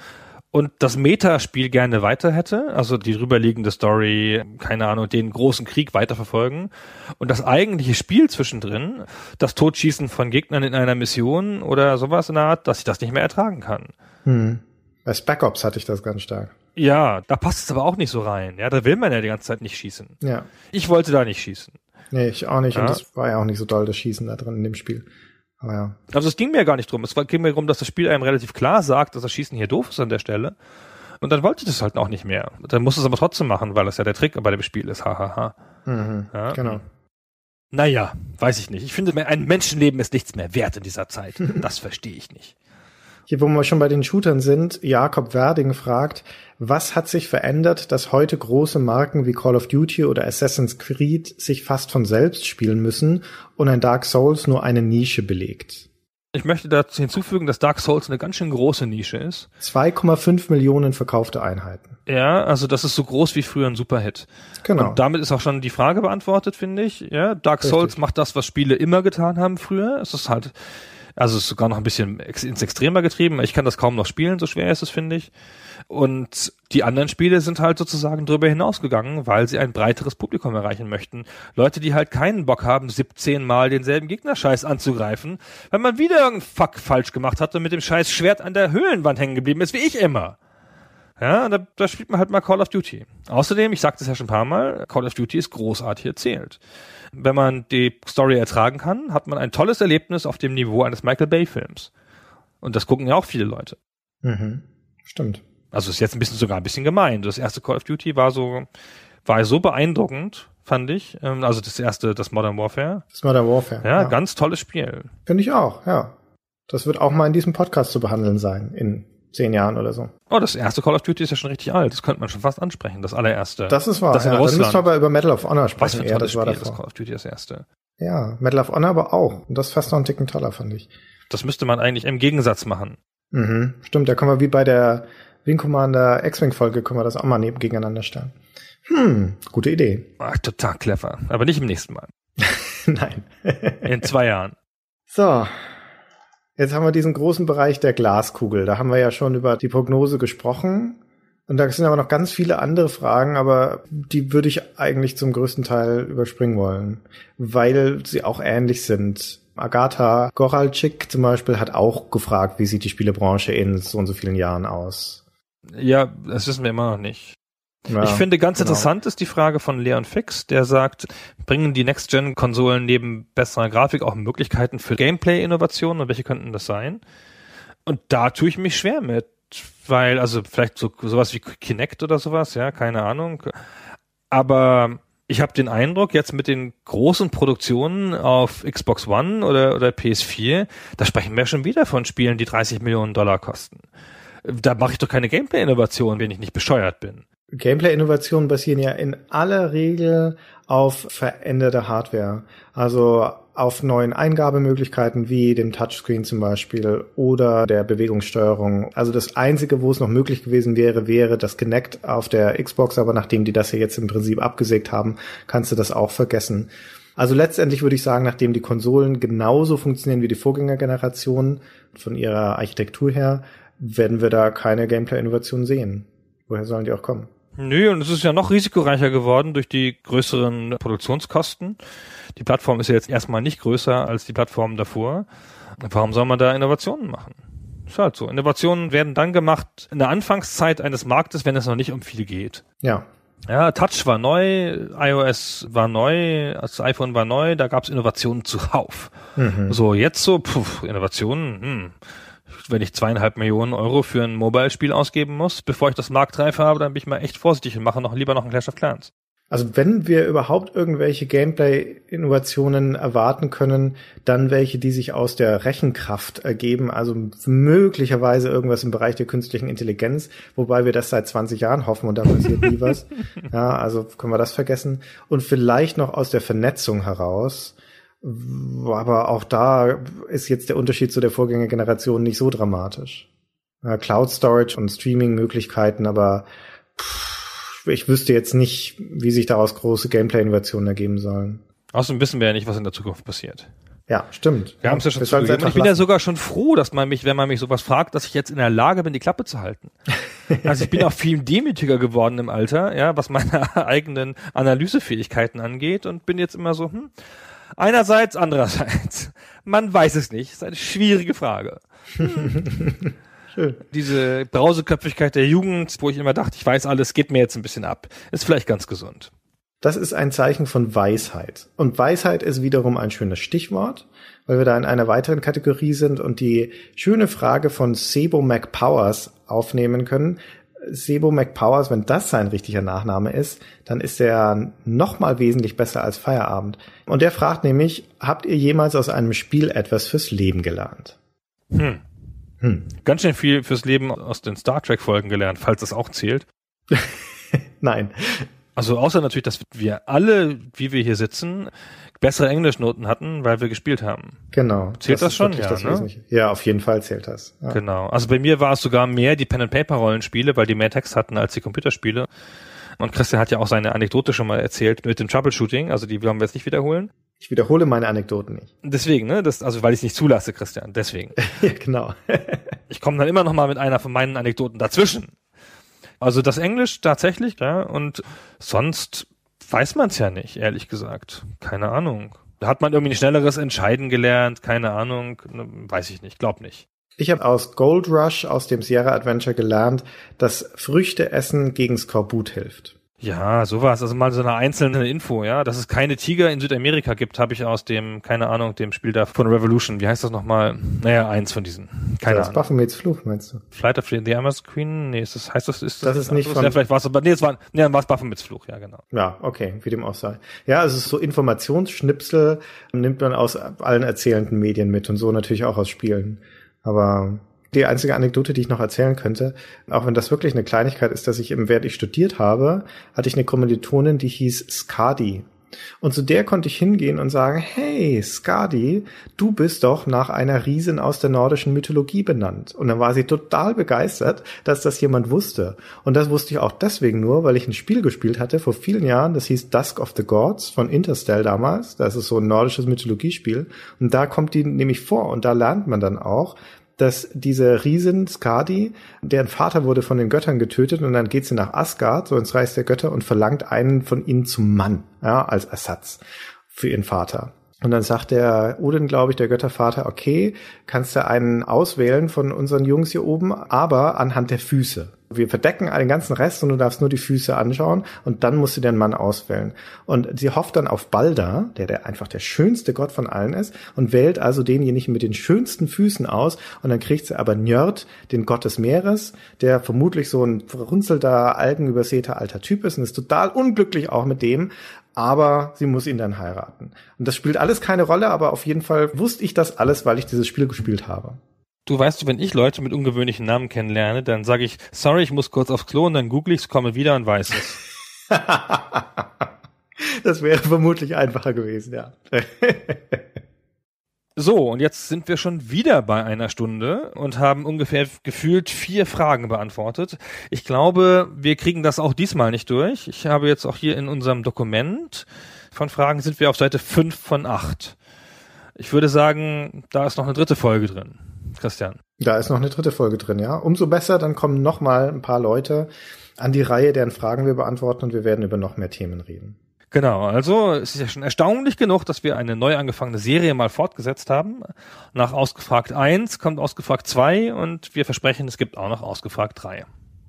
und das Metaspiel gerne weiter hätte, also die drüberliegende Story, keine Ahnung, den großen Krieg weiterverfolgen, und das eigentliche Spiel zwischendrin, das Totschießen von Gegnern in einer Mission oder sowas in der Art, dass ich das nicht mehr ertragen kann. Hm. Bei Spec Ops hatte ich das ganz stark. Ja, da passt es aber auch nicht so rein. Ja, da will man ja die ganze Zeit nicht schießen. Ja. Ich wollte da nicht schießen. Nee, ich auch nicht. Ja. Und das war ja auch nicht so doll, das Schießen da drin in dem Spiel. Oh ja. Also es ging mir gar nicht drum. Es ging mir darum, dass das Spiel einem relativ klar sagt, dass das Schießen hier doof ist an der Stelle. Und dann wollte ich das halt auch nicht mehr. Dann musste es aber trotzdem machen, weil das ja der Trick bei dem Spiel ist. Hahaha. Ha, ha. Mhm, ja? Genau. Naja, weiß ich nicht. Ich finde, ein Menschenleben ist nichts mehr wert in dieser Zeit. Das verstehe ich nicht. Hier, wo wir schon bei den Shootern sind, Jakob Werding fragt, was hat sich verändert, dass heute große Marken wie Call of Duty oder Assassin's Creed sich fast von selbst spielen müssen und ein Dark Souls nur eine Nische belegt? Ich möchte dazu hinzufügen, dass Dark Souls eine ganz schön große Nische ist. zwei Komma fünf Millionen verkaufte Einheiten. Ja, also das ist so groß wie früher ein Superhit. Genau. Und damit ist auch schon die Frage beantwortet, finde ich. Ja, Dark Richtig. Souls macht das, was Spiele immer getan haben früher. Es ist halt Also es ist sogar noch ein bisschen ex- ins Extremer getrieben. Ich kann das kaum noch spielen, so schwer ist es, finde ich. Und die anderen Spiele sind halt sozusagen drüber hinausgegangen, weil sie ein breiteres Publikum erreichen möchten. Leute, die halt keinen Bock haben, siebzehn Mal denselben Gegnerscheiß anzugreifen, weil man wieder irgendeinen Fuck falsch gemacht hat und mit dem scheiß Schwert an der Höhlenwand hängen geblieben ist, wie ich immer. Ja, da, da spielt man halt mal Call of Duty. Außerdem, ich sagte es ja schon ein paar Mal, Call of Duty ist großartig erzählt. Wenn man die Story ertragen kann, hat man ein tolles Erlebnis auf dem Niveau eines Michael Bay-Films. Und das gucken ja auch viele Leute. Mhm, stimmt. Also ist jetzt ein bisschen sogar ein bisschen gemein. Das erste Call of Duty war so, war so beeindruckend, fand ich. Also das erste, das Modern Warfare. Das Modern Warfare. Ja, ja. Ganz tolles Spiel. Finde ich auch, ja. Das wird auch mal in diesem Podcast zu behandeln sein, in zehn Jahren oder so. Oh, das erste Call of Duty ist ja schon richtig alt. Das könnte man schon fast ansprechen, das allererste. Das ist wahr. Das in ja, Russland. Dann müssen wir aber über Medal of Honor sprechen. Was für ein tolles Spiel, das Call of Duty, das erste. Ja, Medal of Honor aber auch. Und das ist fast noch einen Ticken toller, fand ich. Das müsste man eigentlich im Gegensatz machen. Mhm, stimmt. Da können wir wie bei der Wing Commander X-Wing-Folge können wir das auch mal neben gegeneinander stellen. Hm, gute Idee. Ach, total clever. Aber nicht im nächsten Mal. Nein. In zwei Jahren. So. Jetzt haben wir diesen großen Bereich der Glaskugel. Da haben wir ja schon über die Prognose gesprochen. Und da sind aber noch ganz viele andere Fragen, aber die würde ich eigentlich zum größten Teil überspringen wollen, weil sie auch ähnlich sind. Agata Goralczyk zum Beispiel hat auch gefragt, wie sieht die Spielebranche in so und so vielen Jahren aus? Ja, das wissen wir immer noch nicht. Ja, ich finde ganz genau. Interessant ist die Frage von Leon Fix, der sagt, bringen die Next-Gen-Konsolen neben besserer Grafik auch Möglichkeiten für Gameplay-Innovationen und welche könnten das sein? Und da tue ich mich schwer mit, weil, also vielleicht so sowas wie Kinect oder sowas, ja, keine Ahnung. Aber ich habe den Eindruck, jetzt mit den großen Produktionen auf Xbox One oder, oder P S vier, da sprechen wir schon wieder von Spielen, die dreißig Millionen Dollar kosten. Da mache ich doch keine Gameplay-Innovation, wenn ich nicht bescheuert bin. Gameplay-Innovationen basieren ja in aller Regel auf veränderter Hardware. Also auf neuen Eingabemöglichkeiten wie dem Touchscreen zum Beispiel oder der Bewegungssteuerung. Also das Einzige, wo es noch möglich gewesen wäre, wäre das Kinect auf der Xbox. Aber nachdem die das ja jetzt im Prinzip abgesägt haben, kannst du das auch vergessen. Also letztendlich würde ich sagen, nachdem die Konsolen genauso funktionieren wie die Vorgängergenerationen von ihrer Architektur her, werden wir da keine Gameplay-Innovation sehen. Woher sollen die auch kommen? Nö, und es ist ja noch risikoreicher geworden durch die größeren Produktionskosten. Die Plattform ist ja jetzt erstmal nicht größer als die Plattform davor. Warum soll man da Innovationen machen? Ist halt so. Innovationen werden dann gemacht in der Anfangszeit eines Marktes, wenn es noch nicht um viel geht. Ja. Ja, Touch war neu, iOS war neu, das iPhone war neu, da gab's Innovationen zuhauf. Mhm. So, jetzt so, puh, Innovationen, hm. Wenn ich zweieinhalb Millionen Euro für ein Mobile-Spiel ausgeben muss, bevor ich das marktreif habe, dann bin ich mal echt vorsichtig und mache noch lieber noch ein Clash of Clans. Also wenn wir überhaupt irgendwelche Gameplay-Innovationen erwarten können, dann welche, die sich aus der Rechenkraft ergeben, also möglicherweise irgendwas im Bereich der künstlichen Intelligenz, wobei wir das seit zwanzig Jahren hoffen und da passiert nie was. Ja, also können wir das vergessen. Und vielleicht noch aus der Vernetzung heraus. Aber auch da ist jetzt der Unterschied zu der Vorgängergeneration nicht so dramatisch. Cloud Storage und Streaming-Möglichkeiten, aber pff, ich wüsste jetzt nicht, wie sich daraus große Gameplay-Innovationen ergeben sollen. Außerdem wissen wir ja nicht, was in der Zukunft passiert. Ja, stimmt. Wir haben es ja schon zu früh. Ich bin ja sogar schon froh, dass man mich, wenn man mich sowas fragt, dass ich jetzt in der Lage bin, die Klappe zu halten. Also ich bin auch viel demütiger geworden im Alter, ja, was meine eigenen Analysefähigkeiten angeht und bin jetzt immer so, hm, einerseits, andererseits. Man weiß es nicht. Das ist eine schwierige Frage. Hm. Schön. Diese Brauseköpfigkeit der Jugend, wo ich immer dachte, ich weiß alles, geht mir jetzt ein bisschen ab. Ist vielleicht ganz gesund. Das ist ein Zeichen von Weisheit. Und Weisheit ist wiederum ein schönes Stichwort, weil wir da in einer weiteren Kategorie sind und die schöne Frage von Sebo McPowers aufnehmen können. Sebo McPowers, wenn das sein richtiger Nachname ist, dann ist er noch mal wesentlich besser als Feierabend. Und der fragt nämlich, habt ihr jemals aus einem Spiel etwas fürs Leben gelernt? Hm. Hm. Ganz schön viel fürs Leben aus den Star Trek-Folgen gelernt, falls das auch zählt. Nein. Also außer natürlich, dass wir alle, wie wir hier sitzen, bessere Englischnoten hatten, weil wir gespielt haben. Genau. Zählt das, das schon? Ja, das ne? Ja, auf jeden Fall zählt das. Ja. Genau. Also bei mir war es sogar mehr die Pen-and-Paper-Rollenspiele, weil die mehr Text hatten als die Computerspiele. Und Christian hat ja auch seine Anekdote schon mal erzählt mit dem Troubleshooting, also die wollen wir jetzt nicht wiederholen. Ich wiederhole meine Anekdoten nicht. Deswegen, ne? Das, also weil ich es nicht zulasse, Christian. Deswegen. Ja, genau. Ich komme dann immer noch mal mit einer von meinen Anekdoten dazwischen. Also das Englisch tatsächlich, ja. Und sonst weiß man es ja nicht, ehrlich gesagt. Keine Ahnung. Hat man irgendwie ein schnelleres Entscheiden gelernt? Keine Ahnung. Weiß ich nicht. Glaub nicht. Ich habe aus Gold Rush, aus dem Sierra Adventure gelernt, dass Früchte essen gegen Skorbut hilft. Ja, sowas. Also mal so eine einzelne Info, ja. Dass es keine Tiger in Südamerika gibt, habe ich aus dem, keine Ahnung, dem Spiel da von Revolution. Wie heißt das nochmal? Naja, eins von diesen. Keine also Ahnung. Das Baphomets Fluch, meinst du? Flight of the Amherst Queen? Nee, ist das, heißt das, ist das? Das ist nicht von... Ja, vielleicht war es aber, nee, es war, nee, dann war es Baphomets Fluch, ja, genau. Ja, okay, wie dem auch sei. Ja, also so Informationsschnipsel nimmt man aus allen erzählenden Medien mit und so natürlich auch aus Spielen. Aber die einzige Anekdote, die ich noch erzählen könnte, auch wenn das wirklich eine Kleinigkeit ist, dass ich im Wert ich studiert habe, hatte ich eine Kommilitonin, die hieß Skadi. Und zu der konnte ich hingehen und sagen, hey, Skadi, du bist doch nach einer Riesin aus der nordischen Mythologie benannt. Und dann war sie total begeistert, dass das jemand wusste. Und das wusste ich auch deswegen nur, weil ich ein Spiel gespielt hatte vor vielen Jahren, das hieß Dusk of the Gods von Interstell damals. Das ist so ein nordisches Mythologiespiel. Und da kommt die nämlich vor und da lernt man dann auch, dass diese Riesin Skadi, deren Vater wurde von den Göttern getötet und dann geht sie nach Asgard, so ins Reich der Götter und verlangt einen von ihnen zum Mann, ja, als Ersatz für ihren Vater. Und dann sagt der Odin, glaube ich, der Göttervater, okay, kannst du einen auswählen von unseren Jungs hier oben, aber anhand der Füße. Wir verdecken den ganzen Rest und du darfst nur die Füße anschauen und dann musst du den Mann auswählen. Und sie hofft dann auf Balder, der, der einfach der schönste Gott von allen ist und wählt also denjenigen mit den schönsten Füßen aus und dann kriegt sie aber Njörd, den Gott des Meeres, der vermutlich so ein verrunzelter, algenübersäter alter Typ ist und ist total unglücklich auch mit dem. Aber sie muss ihn dann heiraten. Und das spielt alles keine Rolle, aber auf jeden Fall wusste ich das alles, weil ich dieses Spiel gespielt habe. Du weißt, wenn ich Leute mit ungewöhnlichen Namen kennenlerne, dann sage ich, sorry, ich muss kurz aufs Klo und dann google ich's, komme wieder und weiß es. Das wäre vermutlich einfacher gewesen, ja. So, und jetzt sind wir schon wieder bei einer Stunde und haben ungefähr gefühlt vier Fragen beantwortet. Ich glaube, wir kriegen das auch diesmal nicht durch. Ich habe jetzt auch hier in unserem Dokument von Fragen sind wir auf Seite fünf von acht. Ich würde sagen, da ist noch eine dritte Folge drin, Christian. Da ist noch eine dritte Folge drin, ja. Umso besser, dann kommen noch mal ein paar Leute an die Reihe, deren Fragen wir beantworten und wir werden über noch mehr Themen reden. Genau, also es ist ja schon erstaunlich genug, dass wir eine neu angefangene Serie mal fortgesetzt haben. Nach Ausgefragt eins kommt Ausgefragt zwei und wir versprechen, es gibt auch noch Ausgefragt drei.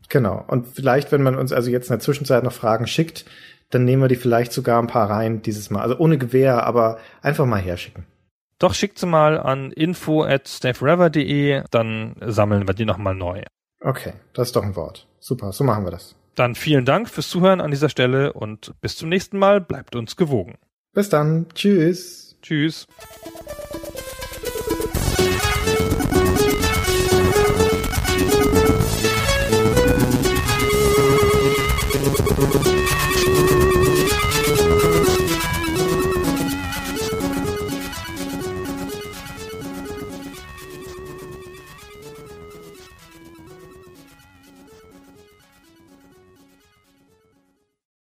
Genau, und vielleicht, wenn man uns also jetzt in der Zwischenzeit noch Fragen schickt, dann nehmen wir die vielleicht sogar ein paar rein dieses Mal. Also ohne Gewähr, aber einfach mal herschicken. Doch, schickt sie mal an info at stay forever dot de, dann sammeln wir die nochmal neu. Okay, das ist doch ein Wort. Super, so machen wir das. Dann vielen Dank fürs Zuhören an dieser Stelle und bis zum nächsten Mal. Bleibt uns gewogen. Bis dann. Tschüss. Tschüss.